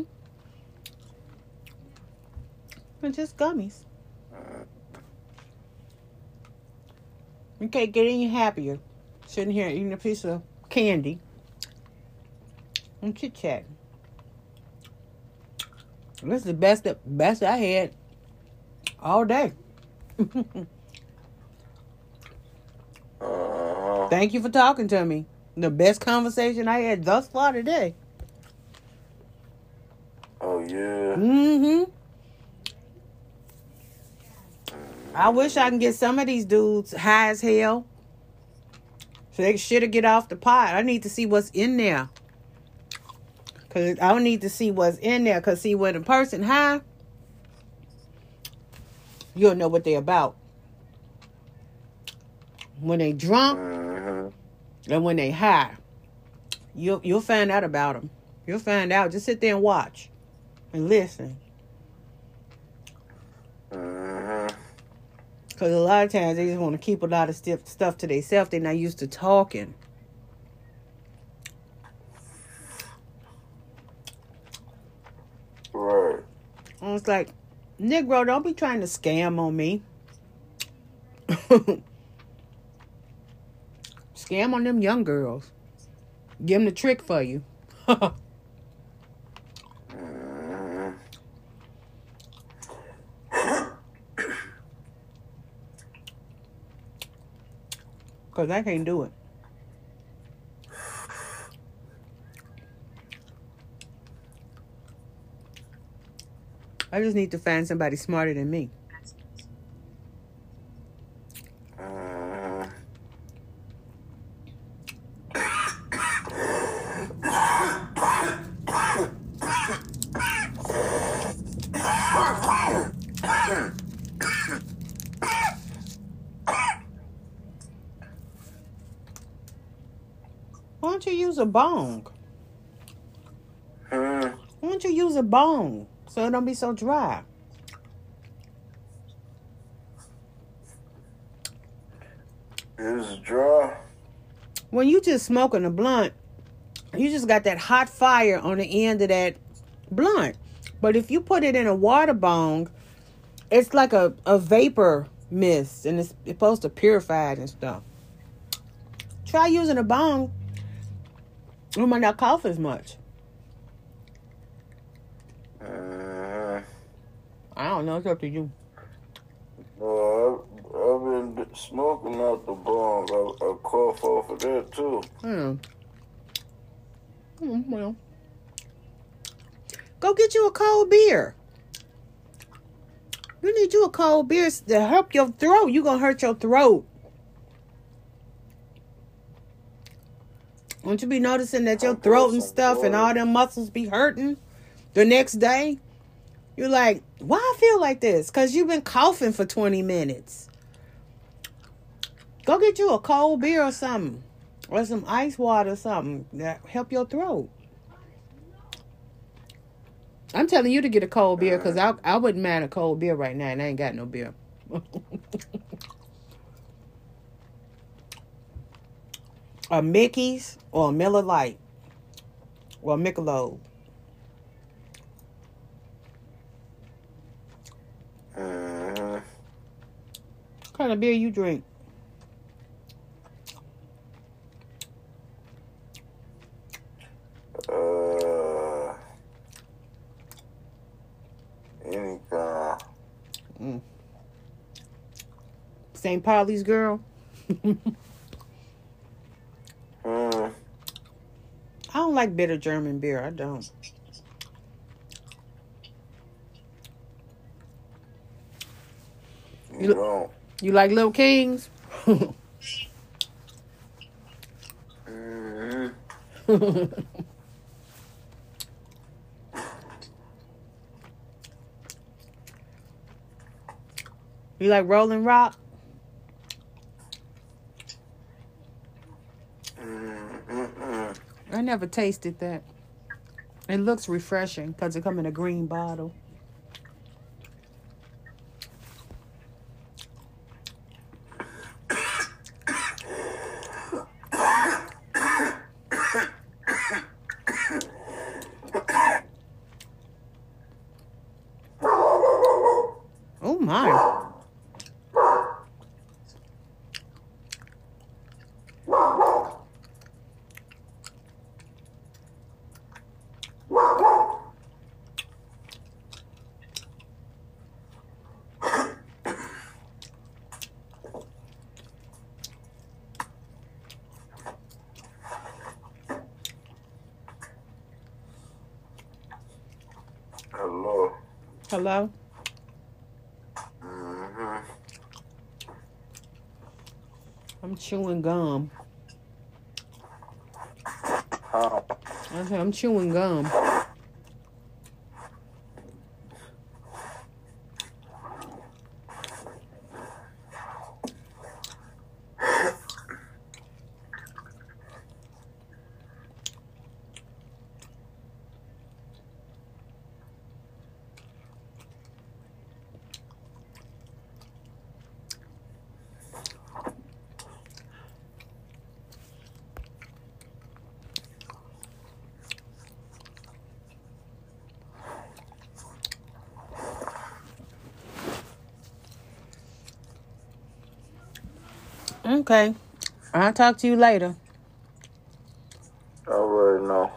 They're just gummies. Uh, you can't get any happier sitting here eating a piece of candy and chit-chatting. This is the best, the best I had all day. Thank you for talking to me. The best conversation I had thus far today. Oh, yeah. Mm-hmm. I wish I can get some of these dudes high as hell so they should have get off the pot. I need to see what's in there. Because I need to see what's in there. Because, see, when a person high, you'll know what they're about. When they drunk, mm-hmm. and when they high, you'll you'll find out about them. You'll find out. Just sit there and watch, and listen. Mm-hmm. Because a lot of times they just want to keep a lot of stiff stuff to themselves. They're not used to talking. Right. I was like, Negro, don't be trying to scam on me. Scam on them young girls. Give them the trick for you. mm. Cause I can't do it. I just need to find somebody smarter than me. use a bong. Mm. Why don't you use a bong so it don't be so dry? It's dry. When you just smoking a blunt, you just got that hot fire on the end of that blunt. But if you put it in a water bong, it's like a, a vapor mist, and it's supposed to purify it and stuff. Try using a bong. You might not cough as much. Uh, I don't know. It's up to you. Well, I've, I've been smoking out the bong. I, I cough off of that, too. Hmm. Mm, well, go get you a cold beer. You need you a cold beer to help your throat. You're going to hurt your throat. Don't you be noticing that your throat and stuff and all them muscles be hurting the next day? You're like, why I feel like this? Because you've been coughing for twenty minutes. Go get you a cold beer or something. Or some ice water or something that help your throat. I'm telling you to get a cold beer because I I wouldn't mind a cold beer right now, and I ain't got no beer. A Mickey's or a Miller Lite or a Michelob. Uh, what kind of beer you drink? Uh, any kind. Mm. Saint Pauli's girl. Mm. I don't like bitter German beer. I don't. You, you don't. You like Little Kings? Mm-hmm. You like Rolling Rock? I never tasted that. It looks refreshing because it comes in a green bottle. Oh my. Hello? Mm-hmm. I'm chewing gum. Huh? I said I'm chewing gum. Okay. I'll talk to you later. I already know.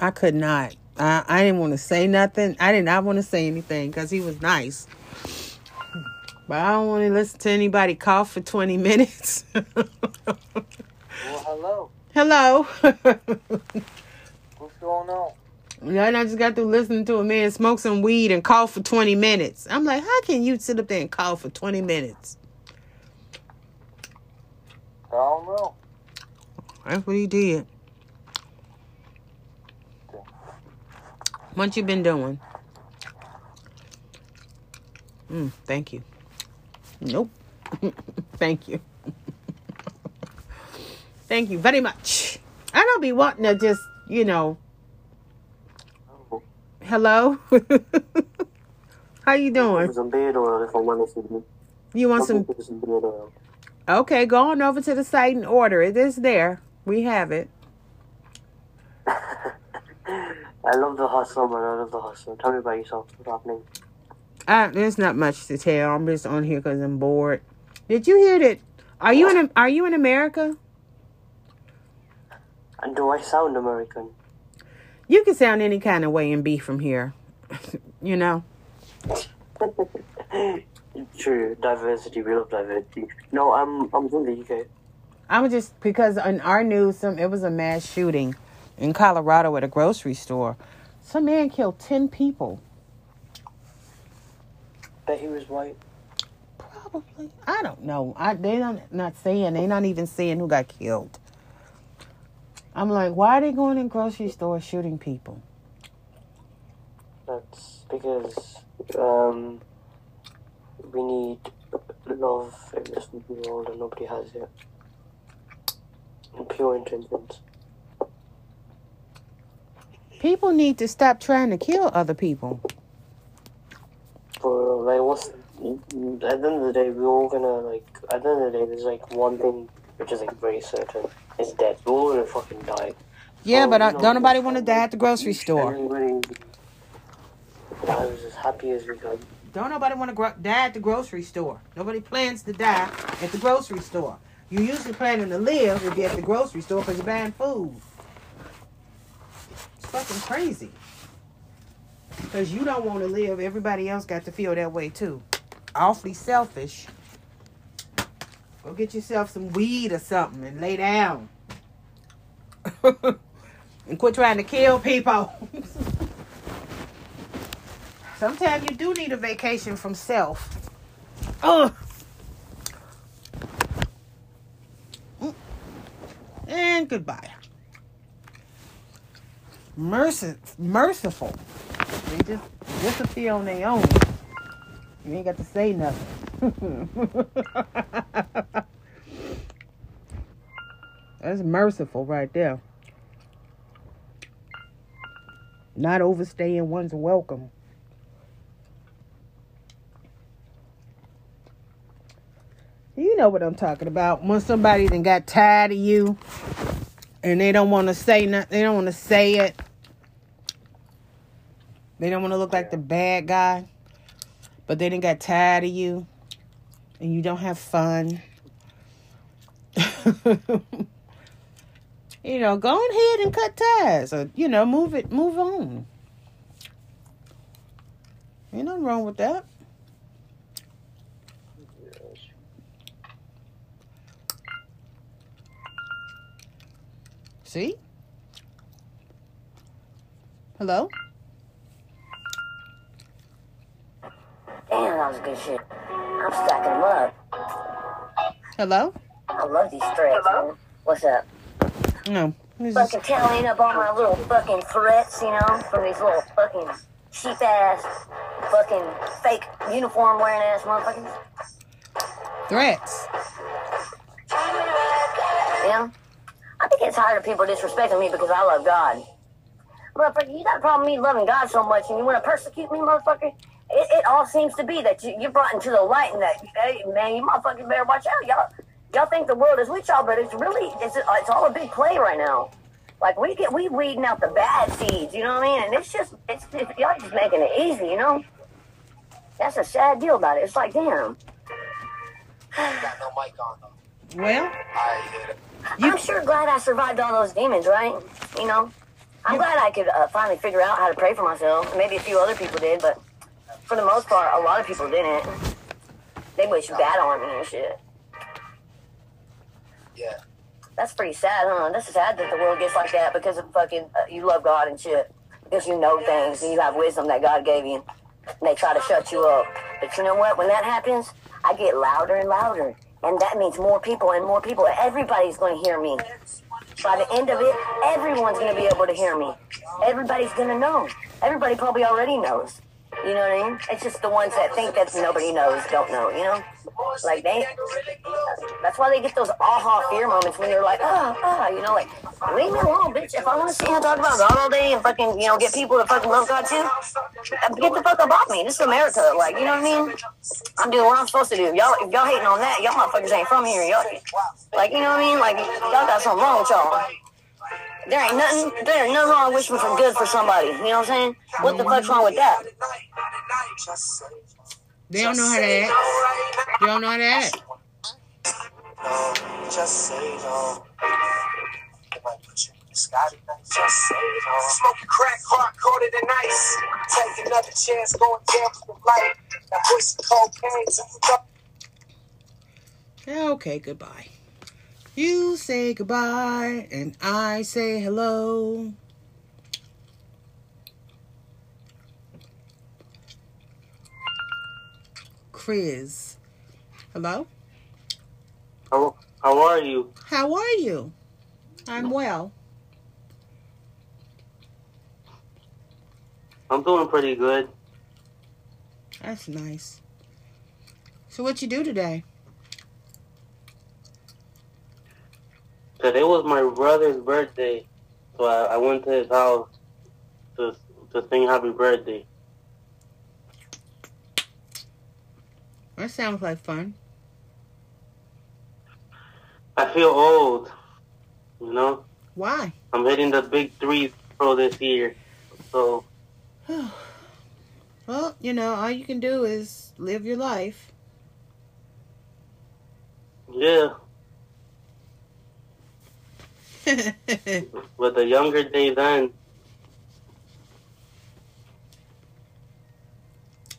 I could not. I, I didn't want to say nothing. I did not want to say anything because he was nice. But I don't want to listen to anybody cough for twenty minutes. Well, hello. Hello. What's going on? And I just got through listening to a man smoke some weed and cough for twenty minutes. I'm like, how can you sit up there and cough for twenty minutes? I don't know. That's what he did. What you been doing? Mm, thank you. Nope. Thank you. Thank you very much. I don't be wanting to just, you know. Hello? How you doing? Some beard oil if I want to see me. You want some? some beard oil. Okay, go on over to the site and order it. It's there. We have it. I love the hustle, man. I love the hustle. Tell me about yourself. What's happening? Uh, there's not much to tell. I'm just on here because I'm bored. Did you hear that? Are you in? Are you in America? And do I sound American? You can sound any kind of way and be from here, you know. True diversity. We love diversity. No, I'm I'm from the U K. I'm just because in our news, some it was a mass shooting in Colorado at a grocery store. Some man killed ten people. Bet he was white. Probably. I don't know. I they don't not saying they not even saying who got killed. I'm like, why are they going in grocery stores shooting people? That's because um, we need love in this world and nobody has it. And pure intentions. People need to stop trying to kill other people. For like, what's at the end of the day, we're all gonna like. At the end of the day, there's like one thing which is like very certain. It's death. We're all gonna fucking die. Yeah, so, but I, know, don't nobody want to die at the grocery store. Everybody, I was as happy as we could. Don't nobody want to gro- die at the grocery store. Nobody plans to die at the grocery store. You usually planning to live if you're at the grocery store because you're buying food. It's fucking crazy. Because you don't want to live. Everybody else got to feel that way, too. Awfully selfish. Go get yourself some weed or something and lay down. And quit trying to kill people. Sometimes you do need a vacation from self. Ugh. And goodbye. Merc- merciful. They just disappear on their own. You ain't got to say nothing. That's merciful right there. Not overstaying one's welcome. You know what I'm talking about. When somebody done got tired of you and they don't want to say nothing, they don't want to say it. They don't want to look like the bad guy, but they didn't got tired of you, and you don't have fun. You know, go ahead and cut ties, or you know, move it, move on. Ain't nothing wrong with that. See? Hello? Damn, that was good shit. I'm stacking them up. Hello? I love these threats, man. What's up? No. Fucking just tallying up all my little fucking threats, you know, from these little fucking cheap ass, fucking fake uniform wearing ass motherfuckers. Threats? You know? I think it's tired of people disrespecting me because I love God. Motherfucker, you got a problem with me loving God so much and you want to persecute me, motherfucker? It, it all seems to be that you, you're brought into the light and that, hey, man, you motherfucking better watch out. Y'all y'all think the world is with y'all, but it's really, it's it's all a big play right now. Like, we get we weeding out the bad seeds, you know what I mean? And it's just, it's, it's y'all just making it easy, you know? That's a sad deal about it. It's like, damn. You got no mic on, though. Well, I, you, I'm sure glad I survived all those demons, right? You know? I'm you, glad I could uh, finally figure out how to pray for myself. Maybe a few other people did, but for the most part, a lot of people didn't. They wish bad on me and shit. Yeah. That's pretty sad, huh? That's sad that the world gets like that because of fucking, uh, you love God and shit. Because you know things and you have wisdom that God gave you. And they try to shut you up. But you know what? When that happens, I get louder and louder. And that means more people and more people. Everybody's going to hear me. By the end of it, everyone's going to be able to hear me. Everybody's going to know. Everybody probably already knows. You know what I mean? It's just the ones that think that nobody knows, don't know, you know? Like, they, that's why they get those aha fear moments when they're like, ah, oh, ah, oh, you know, like, leave me alone, bitch. If I want to see you talk about God all day and fucking, you know, get people to fucking love God too, get the fuck up off me. This is America, like, you know what I mean? I'm doing what I'm supposed to do. Y'all, if y'all hating on that, y'all motherfuckers ain't from here. Y'all, like, you know what I mean? Like, y'all got something wrong with y'all. There ain't nothing, there ain't nothing wrong wishing for good for somebody. You know what I'm saying? What the fuck's wrong with that? They don't know how to act. They don't know how to act. Just say it all. Just say it all. Smoking crack, hard coated and ice. Take another chance, going down for the light. Now put some cocaine. Okay, goodbye. You say goodbye, and I say hello. Chris. Hello? How, how are you? How are you? I'm well. I'm doing pretty good. That's nice. So what you do today? Today was my brother's birthday, so I, I went to his house to to sing happy birthday. That sounds like fun. I feel old, you know? Why? I'm hitting the big three pro this year, so... Well, you know, all you can do is live your life. Yeah. With the younger days end.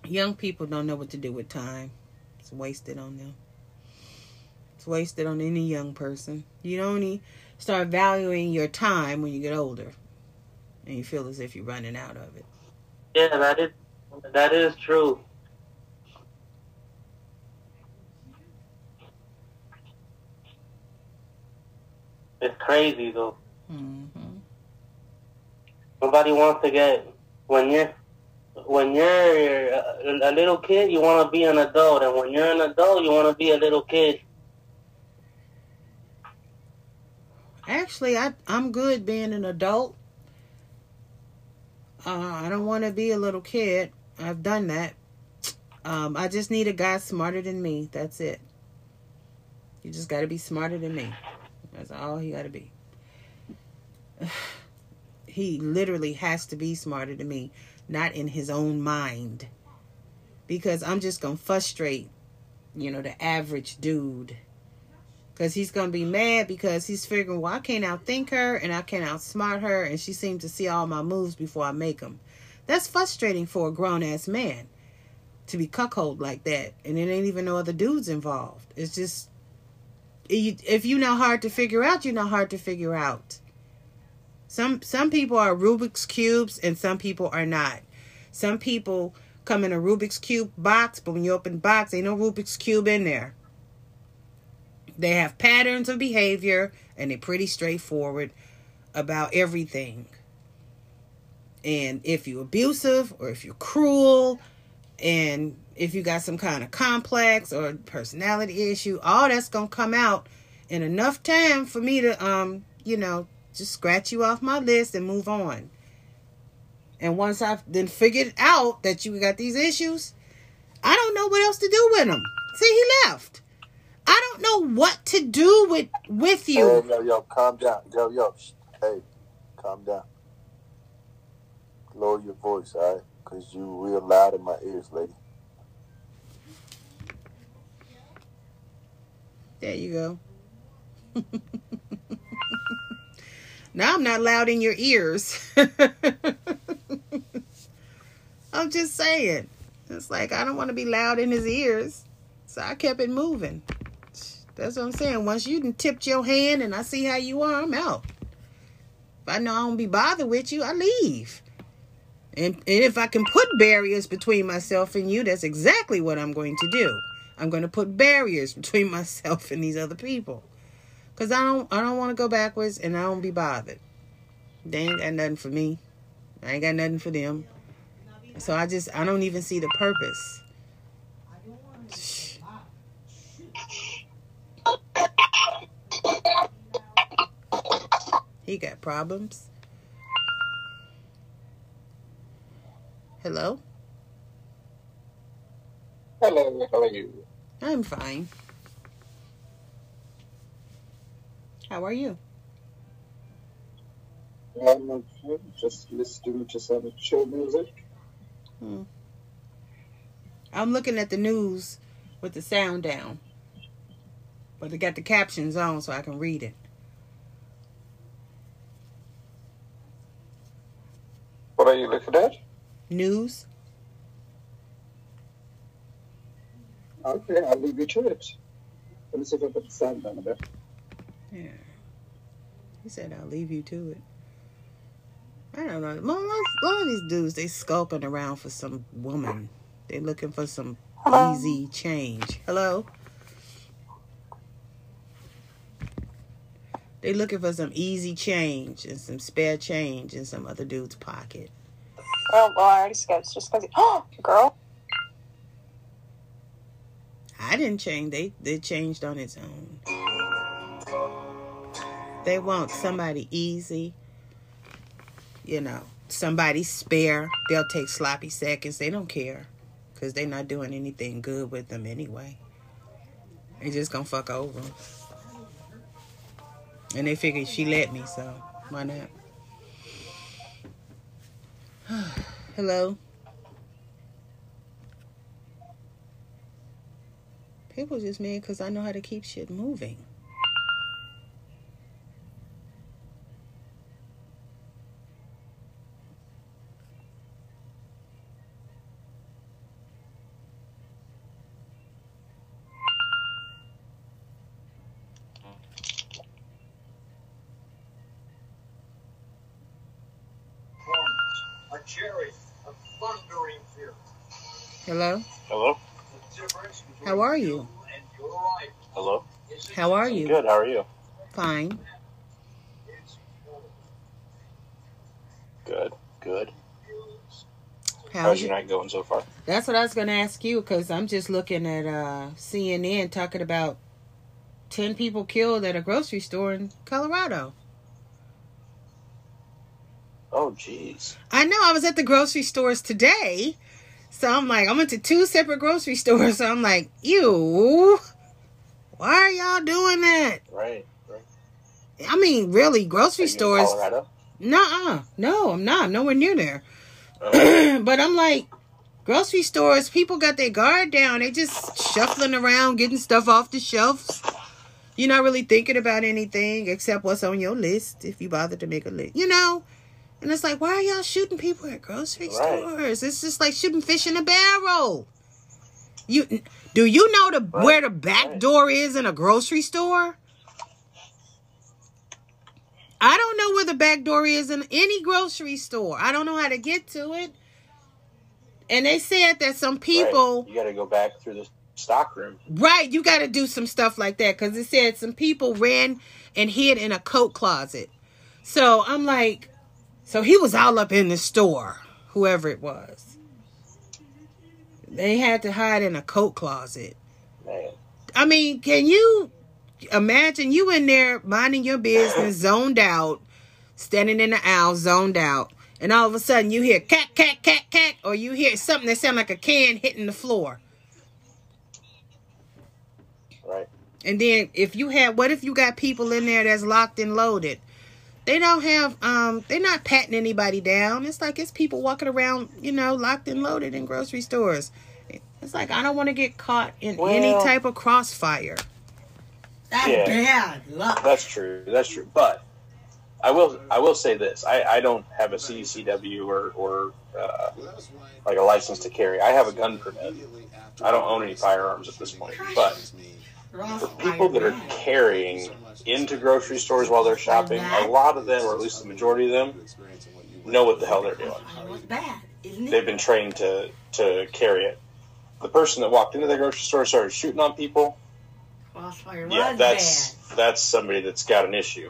Young people don't know what to do with time. It's wasted on them. It's wasted on any young person. You don't need start valuing your time when you get older, and you feel as if you're running out of it. Yeah, that is that is true. It's crazy, though. Mm-hmm. Nobody wants to get... When you're, when you're a, a little kid, you want to be an adult. And when you're an adult, you want to be a little kid. Actually, I, I'm good being an adult. Uh, I don't want to be a little kid. I've done that. Um, I just need a guy smarter than me. That's it. You just got to be smarter than me. That's all he got to be. He literally has to be smarter than me. Not in his own mind. Because I'm just going to frustrate, you know, the average dude. Because he's going to be mad because he's figuring, well, I can't outthink her and I can't outsmart her. And she seems to see all my moves before I make them. That's frustrating for a grown-ass man. To be cuckold like that. And it ain't even no other dudes involved. It's just... If you're not hard to figure out, you're not hard to figure out. Some some people are Rubik's Cubes and some people are not. Some people come in a Rubik's Cube box, but when you open the box, ain't no Rubik's Cube in there. They have patterns of behavior, and they're pretty straightforward about everything. And if you're abusive or if you're cruel and... If you got some kind of complex or personality issue, all that's going to come out in enough time for me to, um, you know, just scratch you off my list and move on. And once I've then figured out that you got these issues, I don't know what else to do with them. See, he left. I don't know what to do with, with you. Hey, yo, yo, calm down. Yo, yo, hey, calm down. Lower your voice, all right? Because you real loud in my ears, lady. There you go. Now I'm not loud in your ears. I'm just saying. It's like I don't want to be loud in his ears. So I kept it moving. That's what I'm saying. Once you done tipped your hand and I see how you are, I'm out. If I know I won't be bothered with you, I leave. And, and if I can put barriers between myself and you, that's exactly what I'm going to do. I'm going to put barriers between myself and these other people. Because I don't I don't want to go backwards and I don't be bothered. They ain't got nothing for me. I ain't got nothing for them. So I just, I don't even see the purpose. He got problems. Hello? Hello, how are you? I'm fine. How are you? I'm okay. Just listening to some chill music. Hmm. I'm looking at the news with the sound down. But they got the captions on so I can read it. What are you looking at? News. Okay, I'll leave you to it. Let me see if I put the sound down a bit. Yeah. He said, I'll leave you to it. I don't know. A lot of these dudes, they skulking around for some woman. They looking for some Hello. Easy change. Hello? They looking for some easy change and some spare change in some other dude's pocket. Oh, well, I already skipped. Just because... Oh, girl. I didn't change. They, they changed on its own. They want somebody easy. You know, somebody spare. They'll take sloppy seconds. They don't care. Because they're not doing anything good with them anyway. They're just going to fuck over them. And they figured she let me, so why not? Hello? People just mad because I know how to keep shit moving. Hello? Hello? How are you? Hello? How are you? Good, how are you? Fine. Good, good. How How's you? your night going so far? That's what I was going to ask you, because I'm just looking at uh, C N N talking about ten people killed at a grocery store in Colorado. Oh, jeez. I know, I was at the grocery stores today. So I'm like, I went to two separate grocery stores. So I'm like, ew, why are y'all doing that? Right, right. I mean, really, grocery stores. Colorado? Nuh-uh. No, I'm not. I'm nowhere near there. Oh. But I'm like, grocery stores, people got their guard down. They just shuffling around, getting stuff off the shelves. You're not really thinking about anything except what's on your list, if you bother to make a list. You know? And it's like, why are y'all shooting people at grocery right. stores? It's just like shooting fish in a barrel. You do you know the right. where the back right. door is in a grocery store? I don't know where the back door is in any grocery store. I don't know how to get to it. And they said that some people... Right. You got to go back through the stock room. Right. You got to do some stuff like that. Because it said some people ran and hid in a coat closet. So I'm like... So he was all up in the store, whoever it was. They had to hide in a coat closet. Man. I mean, can you imagine you in there minding your business, zoned out, standing in the aisle, zoned out, and all of a sudden you hear cat, cat, cat, cat, or you hear something that sounds like a can hitting the floor. Right. And then if you had, what if you got people in there that's locked and loaded? They don't have, um, they're not patting anybody down. It's like it's people walking around, you know, locked and loaded in grocery stores. It's like, I don't want to get caught in well, any type of crossfire. That's yeah, bad luck. That's true. That's true. But I will I will say this. I, I don't have a C D C W or, or uh, like a license to carry. I have a gun permit. I don't own any firearms at this point. But... For people that are carrying into grocery stores while they're shopping, a lot of them, or at least the majority of them, know what the hell they're doing. They've been trained to, to carry it. The person that walked into the grocery store started shooting on people. Yeah, that's that's somebody that's got an issue.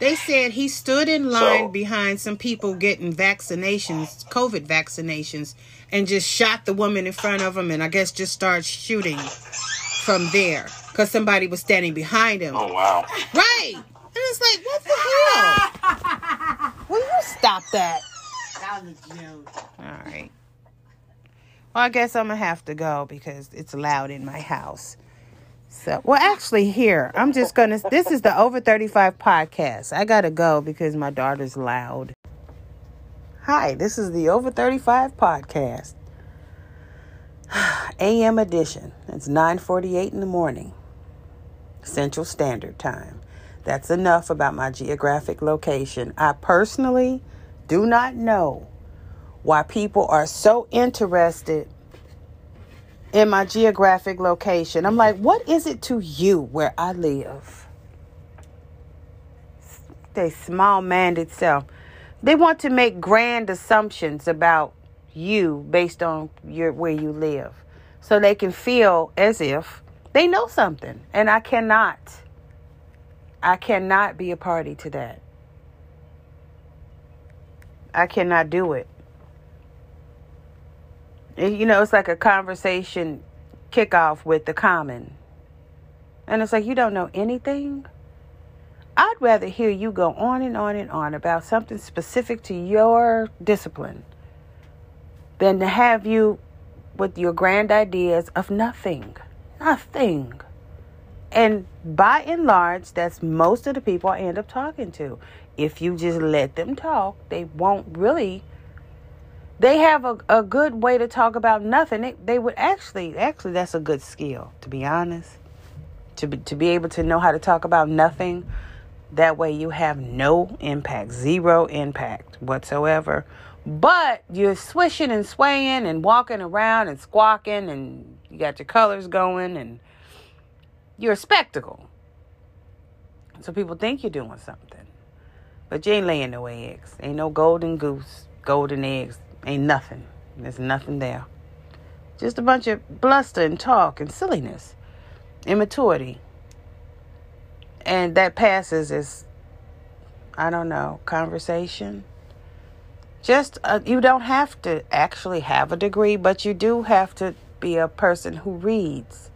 They said he stood in line so, behind some people getting vaccinations, COVID vaccinations, and just shot the woman in front of him, and I guess just started shooting from there because somebody was standing behind him. Oh, wow. Right. And it's like, what the hell? Will you stop that? That was a joke. All right. Well, I guess I'm going to have to go because it's loud in my house. So, well, actually, here, I'm just going to, this is the Over thirty-five Podcast. I got to go because my daughter's loud. Hi, this is the Over thirty-five Podcast. A M edition. It's nine forty-eight in the morning. Central Standard Time. That's enough about my geographic location. I personally do not know why people are so interested in my geographic location. I'm like, what is it to you where I live? They small-manned itself. They want to make grand assumptions about you based on your where you live. So they can feel as if they know something. And I cannot. I cannot be a party to that. I cannot do it. You know, it's like a conversation kickoff with the common. And it's like, you don't know anything? I'd rather hear you go on and on and on about something specific to your discipline than to have you with your grand ideas of nothing. Nothing. And by and large, that's most of the people I end up talking to. If you just let them talk, they won't really... They have a, a good way to talk about nothing. They, they would actually, actually, that's a good skill, to be honest. To be, to be able to know how to talk about nothing. That way you have no impact, zero impact whatsoever. But you're swishing and swaying and walking around and squawking and you got your colors going and you're a spectacle. So people think you're doing something. But you ain't laying no eggs. Ain't no golden goose, golden eggs. Ain't nothing. There's nothing there. Just a bunch of bluster and talk and silliness. Immaturity. And that passes as, I don't know, conversation. Just, uh, you don't have to actually have a degree, but you do have to be a person who reads.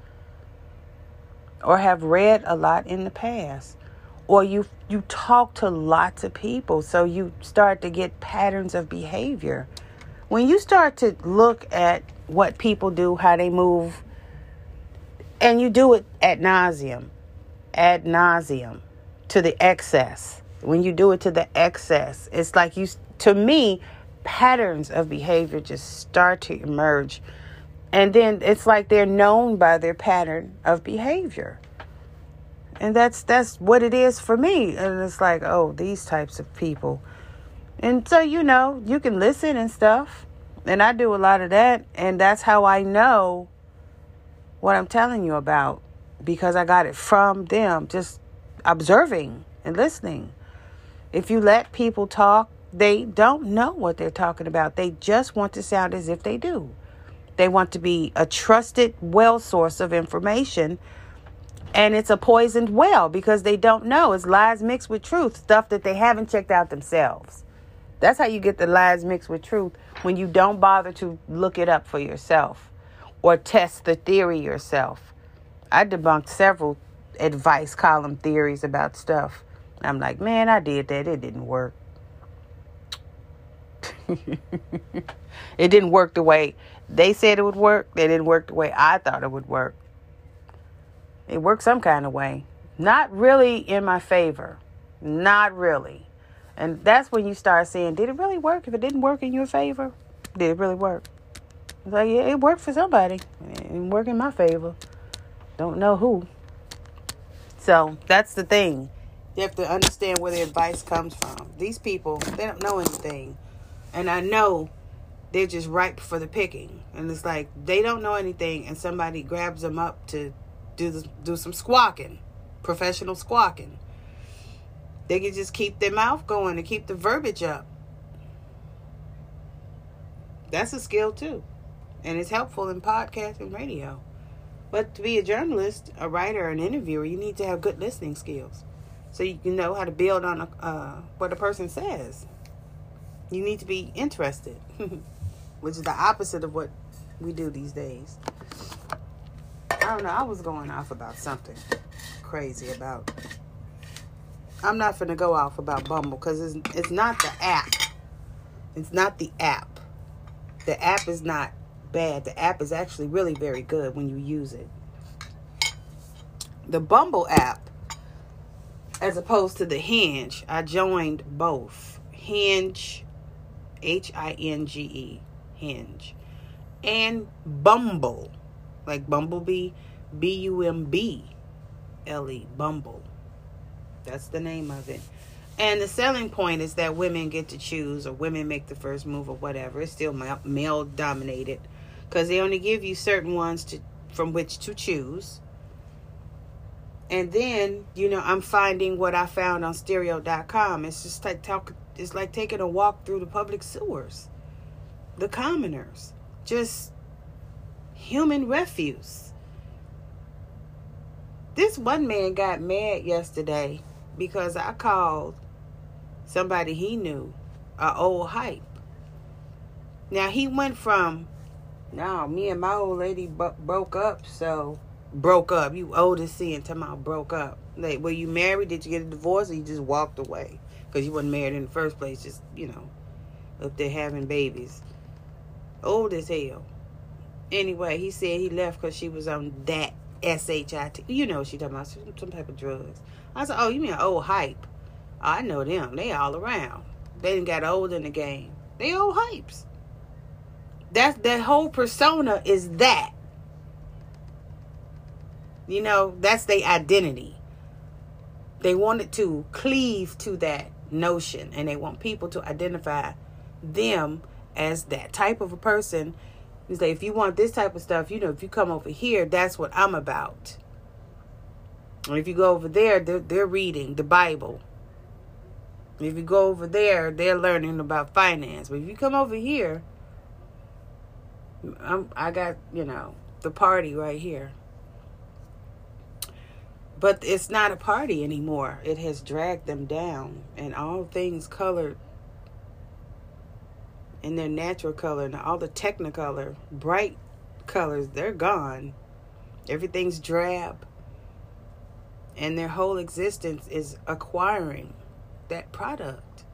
Or have read a lot in the past. Or you, you talk to lots of people, so you start to get patterns of behavior. When you start to look at what people do, how they move, and you do it ad nauseum, ad nauseum, to the excess. When you do it to the excess, it's like you, to me, patterns of behavior just start to emerge. And then it's like they're known by their pattern of behavior. And that's that's what it is for me. And it's like, oh, these types of people. And so, you know, you can listen and stuff. And I do a lot of that. And that's how I know what I'm telling you about. Because I got it from them. Just observing and listening. If you let people talk, they don't know what they're talking about. They just want to sound as if they do. They want to be a trusted well source of information. And it's a poisoned well because they don't know. It's lies mixed with truth. Stuff that they haven't checked out themselves. That's how you get the lies mixed with truth, when you don't bother to look it up for yourself or test the theory yourself. I debunked several advice column theories about stuff. I'm like, man, I did that. It didn't work. It didn't work the way they said it would work. It didn't work the way I thought it would work. It worked some kind of way. Not really in my favor. Not really. And that's when you start saying, did it really work? If it didn't work in your favor, did it really work? It's like, yeah, it worked for somebody. It didn't work in my favor. Don't know who. So that's the thing. You have to understand where the advice comes from. These people, they don't know anything. And I know they're just ripe for the picking. And it's like, they don't know anything. And somebody grabs them up to do this, do some squawking. Professional squawking. They can just keep their mouth going and keep the verbiage up. That's a skill too. And it's helpful in podcast and radio. But to be a journalist, a writer, an interviewer, you need to have good listening skills. so you can know how to build on a, uh, what a person says. You need to be interested, which is the opposite of what we do these days. I don't know. I was going off about something crazy about... I'm not finna go off about Bumble because it's, it's not the app. It's not the app. The app is not bad. The app is actually really very good when you use it. The Bumble app, as opposed to the Hinge, I joined both. Hinge, H I N G E, Hinge, and Bumble, like Bumblebee, B U M B L E, Bumble. That's the name of it. And the selling point is that women get to choose, or women make the first move, or whatever. It's still male dominated because they only give you certain ones to from which to choose. And then, you know, I'm finding what I found on Stereo dot com. It's just like talk, it's like taking a walk through the public sewers, the commoners, just human refuse. This one man got mad yesterday because I called somebody he knew an old hype. Now, he went from, no, me and my old lady b- broke up, so... Broke up. You old as sin. Talking about broke up. Like, were you married? Did you get a divorce? Or you just walked away? Because you wasn't married in the first place. Just, you know, up there having babies. Old as hell. Anyway, he said he left because she was on that S H I T. You know what she talking about. Some type of drugs. I said, oh, you mean old hype. I know them. They all around. They done got old in the game. They old hypes. That's, that whole persona is that. You know, that's their identity. They wanted to cleave to that notion, and they want people to identify them as that type of a person. You say, if you want this type of stuff, you know, if you come over here, that's what I'm about. And if you go over there, they're, they're reading the Bible. And if you go over there, they're learning about finance. But if you come over here, I'm, I got, you know, the party right here. But it's not a party anymore. It has dragged them down. And all things colored in their natural color and all the technicolor, bright colors, they're gone. Everything's drab. And their whole existence is acquiring that product.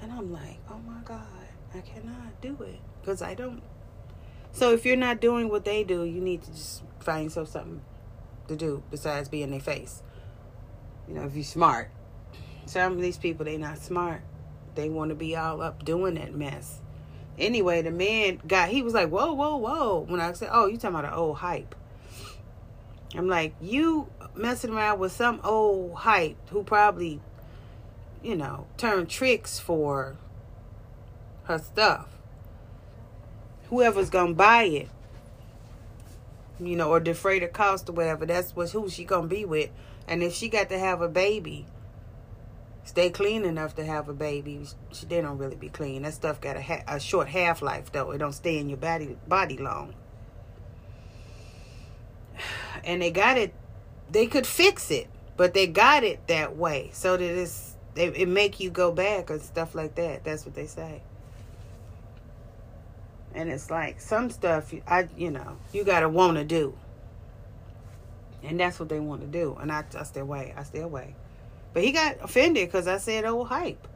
And I'm like, oh my God, I cannot do it. Because I don't. So if you're not doing what they do, you need to just find yourself something to do besides be in their face. You know, if you're smart. Some of these people, they not smart. They want to be all up doing that mess. Anyway, the man got, he was like, whoa, whoa, whoa. When I said, oh, you talking about an old hype. I'm like, you messing around with some old hype who probably, you know, turned tricks for her stuff. Whoever's going to buy it, you know, or defray the cost or whatever. That's what who she gonna be with. And if she got to have a baby, stay clean enough to have a baby. She, they don't really be clean. That stuff got a, ha- a short half life though. It don't stay in your body body long. And they got it. They could fix it, but they got it that way so that it's they, it make you go back and stuff like that. That's what they say. And it's like some stuff, I you know, you got to want to do. And that's what they want to do. And I, I stay away. I stay away. But he got offended because I said old hype.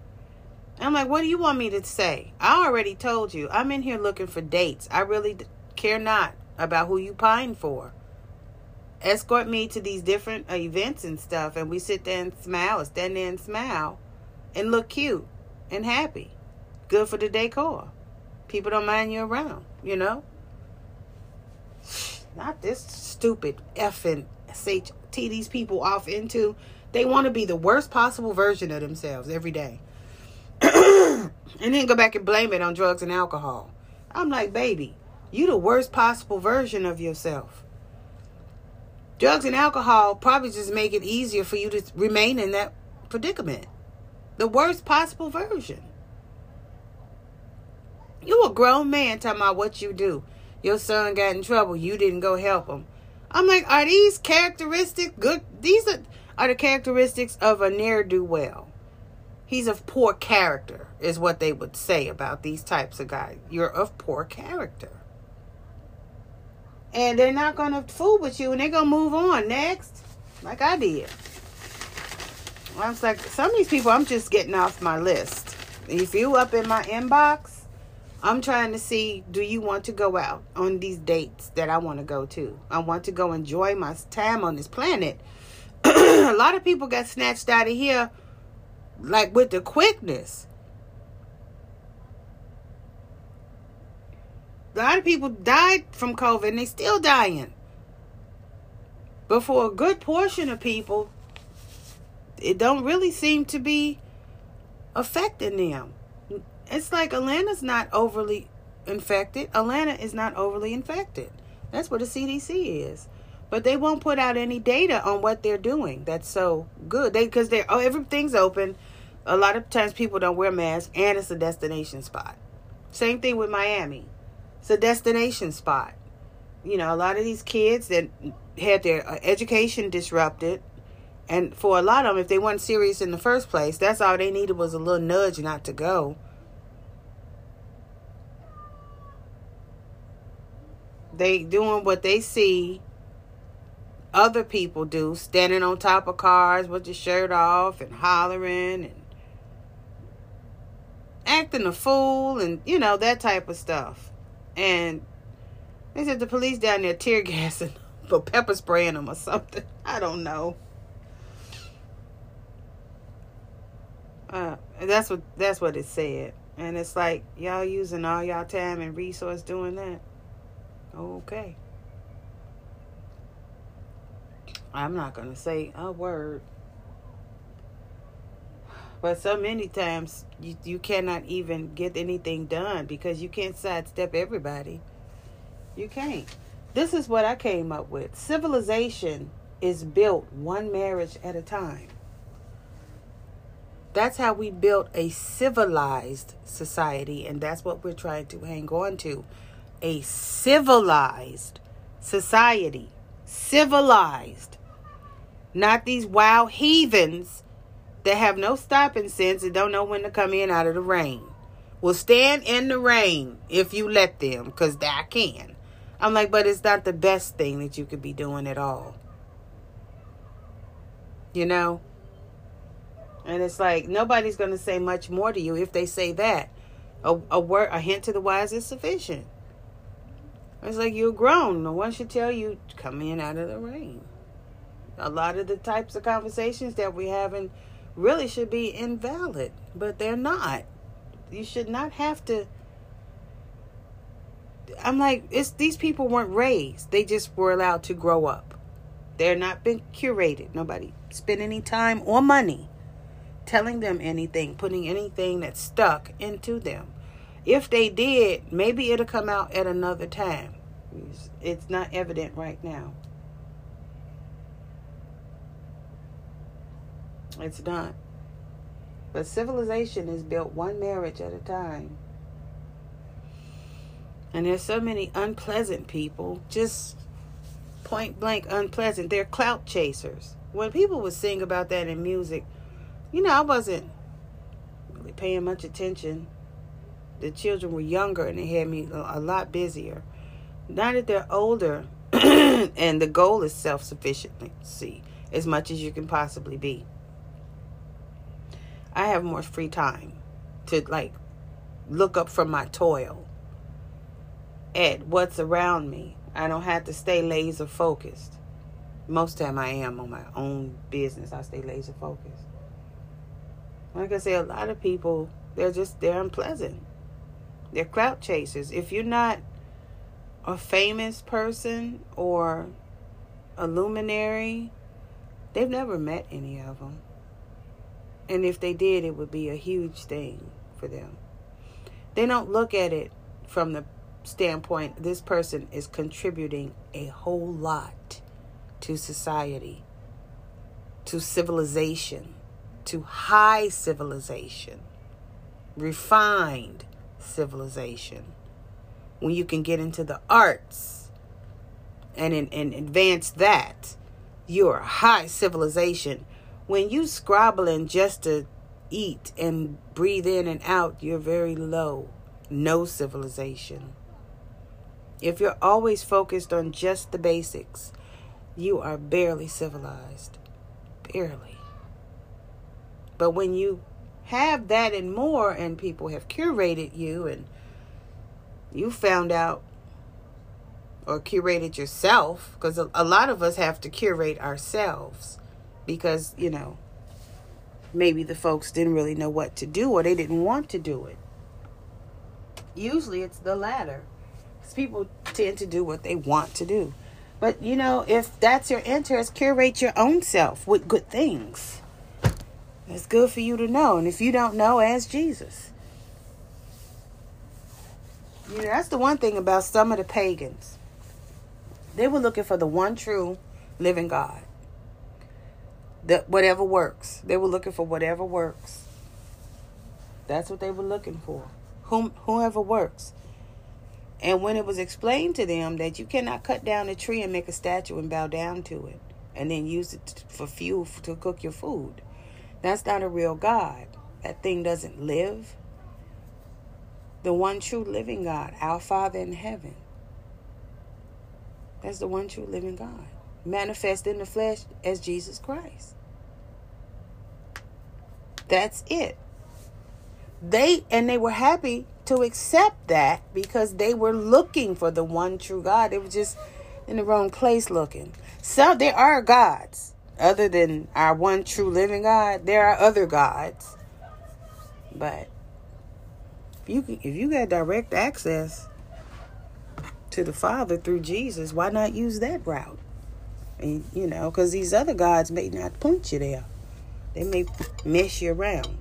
And I'm like, what do you want me to say? I already told you. I'm in here looking for dates. I really care not about who you pine for. Escort me to these different events and stuff. And we sit there and smile and stand there and smile and look cute and happy. Good for the decor. People don't mind you around, you know? Not this stupid effing S H T these people off into. They want to be the worst possible version of themselves every day. And then go back and blame it on drugs and alcohol. I'm like, baby, you the worst possible version of yourself. Drugs and alcohol probably just make it easier for you to remain in that predicament. The worst possible version. You a grown man talking about what you do. Your son got in trouble. You didn't go help him. I'm like, are these characteristics good? These are, are the characteristics of a ne'er-do-well. He's of poor character, is what they would say about these types of guys. You're of poor character. And they're not going to fool with you, and they're going to move on next, like I did. I was like, some of these people, I'm just getting off my list. If you up in my inbox, I'm trying to see, do you want to go out on these dates that I want to go to? I want to go enjoy my time on this planet. A lot of people got snatched out of here, like, with the quickness. A lot of people died from COVID, and they still dying. But for a good portion of people, it don't really seem to be affecting them. It's like Atlanta's not overly infected. Atlanta is not overly infected. That's what the C D C is. But they won't put out any data on what they're doing. That's so good. They because they oh, everything's open. A lot of times people don't wear masks, and it's a destination spot. Same thing with Miami. It's a destination spot. You know, a lot of these kids that had their education disrupted, and for a lot of them, if they weren't serious in the first place, that's all they needed was a little nudge not to go. They doing what they see other people do, standing on top of cars with your shirt off and hollering and acting a fool and, you know, that type of stuff. And they said the police down there tear gassing or pepper spraying them or something. I don't know. Uh, that's what that's what it said. And it's like, y'all using all y'all time and resource doing that. Okay. I'm not going to say a word. But so many times you, you cannot even get anything done because you can't sidestep everybody. You can't. This is what I came up with. Civilization is built one marriage at a time. That's how we built a civilized society, and that's what we're trying to hang on to. A civilized society. Civilized. Not these wild heathens that have no stopping sense and don't know when to come in out of the rain. Will stand in the rain if you let them, because I can. I'm like, but it's not the best thing that you could be doing at all. You know? And it's like, nobody's going to say much more to you if they say that. A, a word, a hint to the wise is sufficient. It's like, you're grown. No one should tell you, come in out of the rain. A lot of the types of conversations that we're having really should be invalid, but they're not. You should not have to. I'm like, it's these people weren't raised. They just were allowed to grow up. They're not been curated. Nobody spent any time or money telling them anything, putting anything that's stuck into them. If they did, maybe it'll come out at another time. It's not evident right now. It's not. But civilization is built one marriage at a time. And there's so many unpleasant people, just point blank unpleasant. They're clout chasers. When people would sing about that in music, you know, I wasn't really paying much attention. The children were younger and they had me a lot busier. Now that they're older and the goal is self-sufficiency as much as you can possibly be, I have more free time to like look up from my toil at what's around me. I don't have to stay laser focused. Most time I am on my own business. I stay laser focused. Like I say, a lot of people, they're just, they're unpleasant. They're clout chasers. If you're not a famous person or a luminary, they've never met any of them. And if they did, it would be a huge thing for them. They don't look at it from the standpoint, this person is contributing a whole lot to society, to civilization, to high civilization, refined civilization, when you can get into the arts and, and, and advance that, you're a high civilization. When you scrabbling just to eat and breathe in and out, you're very low. No civilization. If you're always focused on just the basics, you are barely civilized. Barely. But when you have that and more, and people have curated you, and you found out or curated yourself, because a lot of us have to curate ourselves because, you know, maybe the folks didn't really know what to do or they didn't want to do it. Usually it's the latter. People tend to do what they want to do. But, you know, if that's your interest, curate your own self with good things. It's good for you to know. And if you don't know, ask Jesus. You know, that's the one thing about some of the pagans. They were looking for the one true living God. The, whatever works. They were looking for whatever works. That's what they were looking for. Whom, whoever works. And when it was explained to them that you cannot cut down a tree and make a statue and bow down to it and then use it for fuel to cook your food, that's not a real God. That thing doesn't live. The one true living God, our Father in heaven. That's the one true living God, manifest in the flesh as Jesus Christ. That's it. They, and they were happy to accept that because they were looking for the one true God. They were just in the wrong place looking. So there are gods other than our one true living God. There are other gods, but if you can, if you got direct access to the Father through Jesus, why not use that route? And you know, because these other gods may not point you there. They may mess you around.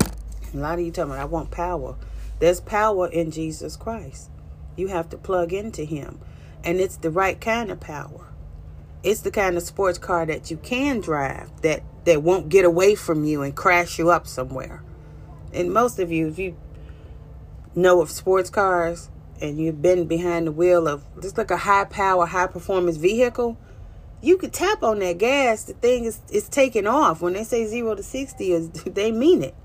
A lot of you tell me, I want power. There's power in Jesus Christ. You have to plug into him. And it's the right kind of power. It's the kind of sports car that you can drive that, that won't get away from you and crash you up somewhere. And most of you, if you know of sports cars and you've been behind the wheel of just like a high power, high performance vehicle, you could tap on that gas. The thing is, it's taking off. When they say zero to sixty, they mean it.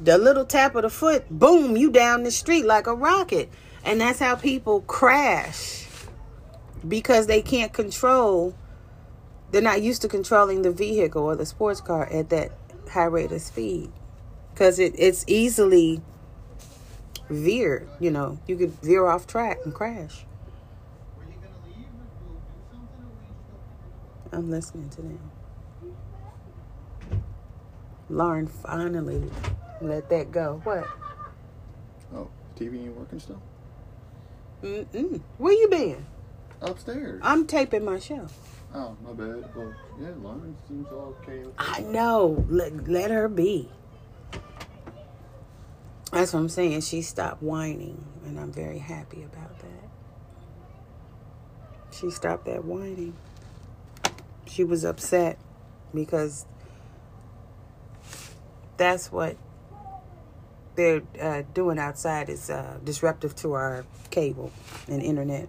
The little tap of the foot, boom, you down the street like a rocket. And that's how people crash, because they can't control. They're not used to controlling the vehicle or the sports car at that high rate of speed, because it, it's easily veered. You know, you could veer off track and crash. I'm listening to them. Lauren finally let that go. What? Oh, T V ain't working still? Mm-mm. Where you been? Upstairs. I'm taping my show. Oh, my bad. Well, yeah, Lauren seems all okay. I know. Let, let her be. That's what I'm saying. She stopped whining, and I'm very happy about that. She stopped that whining. She was upset because that's what they're uh, doing outside is uh, disruptive to our cable and internet.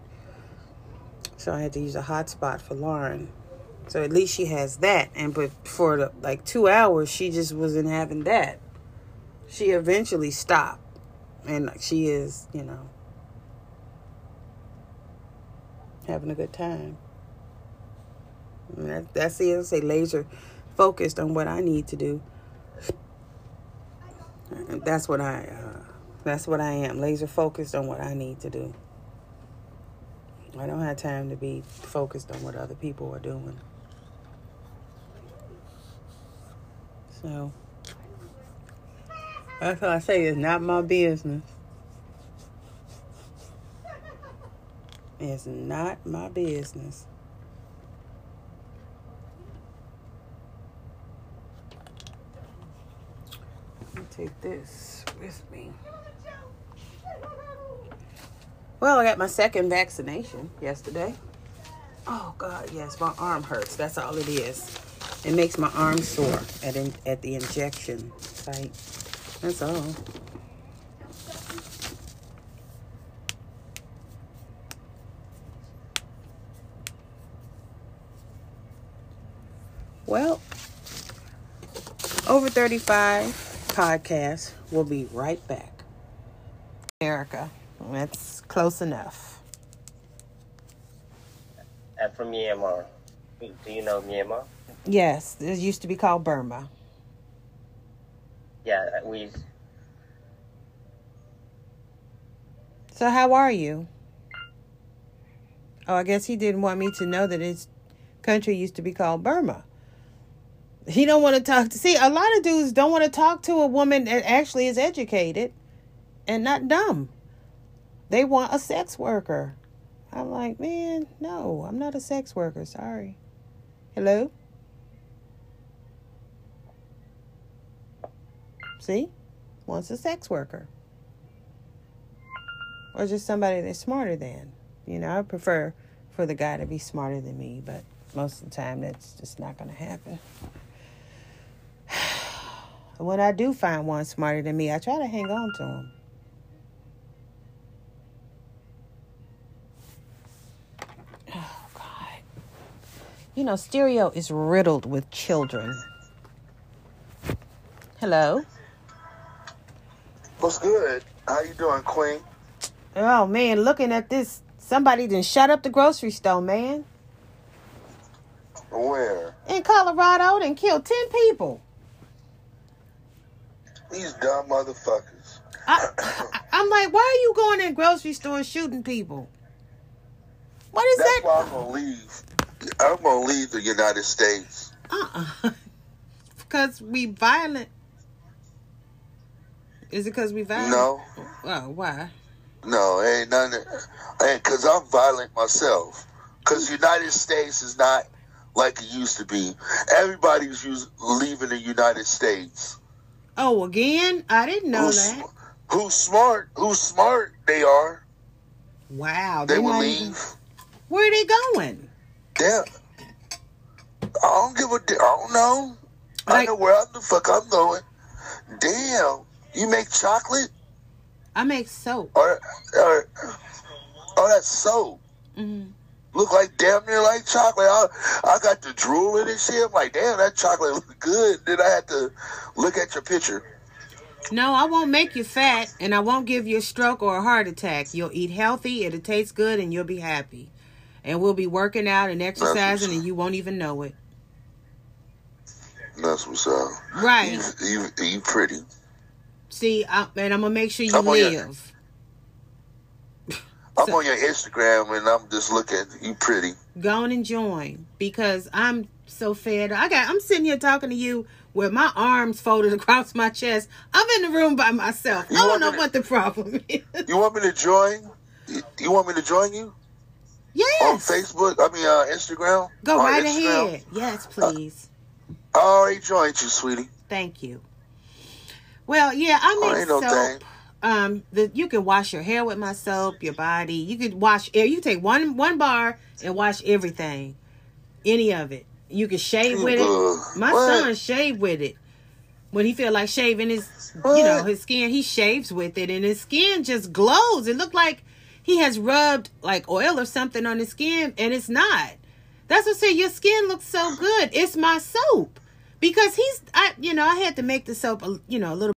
So I had to use a hotspot for Lauren. So at least she has that. And but for the, like two hours, she just wasn't having that. She eventually stopped. And she is, you know, having a good time. And that, that's it. I'll say laser focused on what I need to do. That's what I, uh, that's what I am, laser focused on what I need to do. I don't have time to be focused on what other people are doing. So, that's what I say, it's not my business. It's not my business. Take this with me. Well, I got my second vaccination yesterday. Oh, God, yes, my arm hurts. That's all it is. It makes my arm sore at in, at the injection site. That's all. well, Over thirty-five Podcast will be right back. America, that's close enough. I'm from Myanmar. Do you know Myanmar? Yes, it used to be called Burma. Yeah, we... So how are you? Oh, I guess he didn't want me to know that his country used to be called Burma. He don't want to talk to... See, a lot of dudes don't want to talk to a woman that actually is educated and not dumb. They want a sex worker. I'm like, man, no, I'm not a sex worker. Sorry. Hello? See? Wants a sex worker. Or just somebody that's smarter than. You know, I prefer for the guy to be smarter than me, but most of the time that's just not going to happen. When I do find one smarter than me, I try to hang on to him. Oh, God. You know, Stereo is riddled with children. Hello? What's good? How you doing, Queen? Oh, man, looking at this, somebody done shut up the grocery store, man. Where? In Colorado, and killed ten people. These dumb motherfuckers. I, I, I'm like, why are you going in grocery stores shooting people? What is That's that? That's why I'm going to leave. I'm going to leave the United States. Uh-uh. Because we violent. Is it because we violent? No. Oh, why? No, ain't nothing. Ain't because I'm violent myself. Because the United States is not like it used to be. Everybody's used, leaving the United States. Oh, again? I didn't know who's, that. Who's smart? Who's smart? They are. Wow. They, they will leave. Even... Where are they going? Yeah. I don't give a damn. I don't know. Like, I know where the fuck I'm going. Damn. You make chocolate? I make soap. Or, or, oh, that's soap. Mm-hmm. Look like damn near like chocolate. I, I got the drool in and shit. I'm like, damn, that chocolate looks good. Then I had to look at your picture. No, I won't make you fat, and I won't give you a stroke or a heart attack. You'll eat healthy, it'll taste good, and you'll be happy. And we'll be working out and exercising, and you won't even know it. That's what's up. Right. You, you, you pretty. See, I, and I'm going to make sure you I'm live. On your, I'm so, on your Instagram, and I'm just looking. You pretty. Go on and join, because I'm so fed up. I got, I'm sitting here talking to you with my arms folded across my chest. I'm in the room by myself. You I don't know to, what the problem is. You want me to join? You, you want me to join you? Yes. On Facebook? I mean, uh, Instagram? Go on right Instagram. Ahead. Yes, please. Uh, I already joined you, sweetie. Thank you. Well, yeah, I make oh, no soap. Thing. Um, the, you can wash your hair with my soap, your body. You can wash air. You take one one bar and wash everything, any of it. You can shave with it. My what? son shaved with it when he feel like shaving his, what? you know, his skin. He shaves with it, and his skin just glows. It looked like he has rubbed like oil or something on his skin, and it's not. That's what I said. Your skin looks so good. It's my soap. Because he's, I, you know, I had to make the soap, you know, a little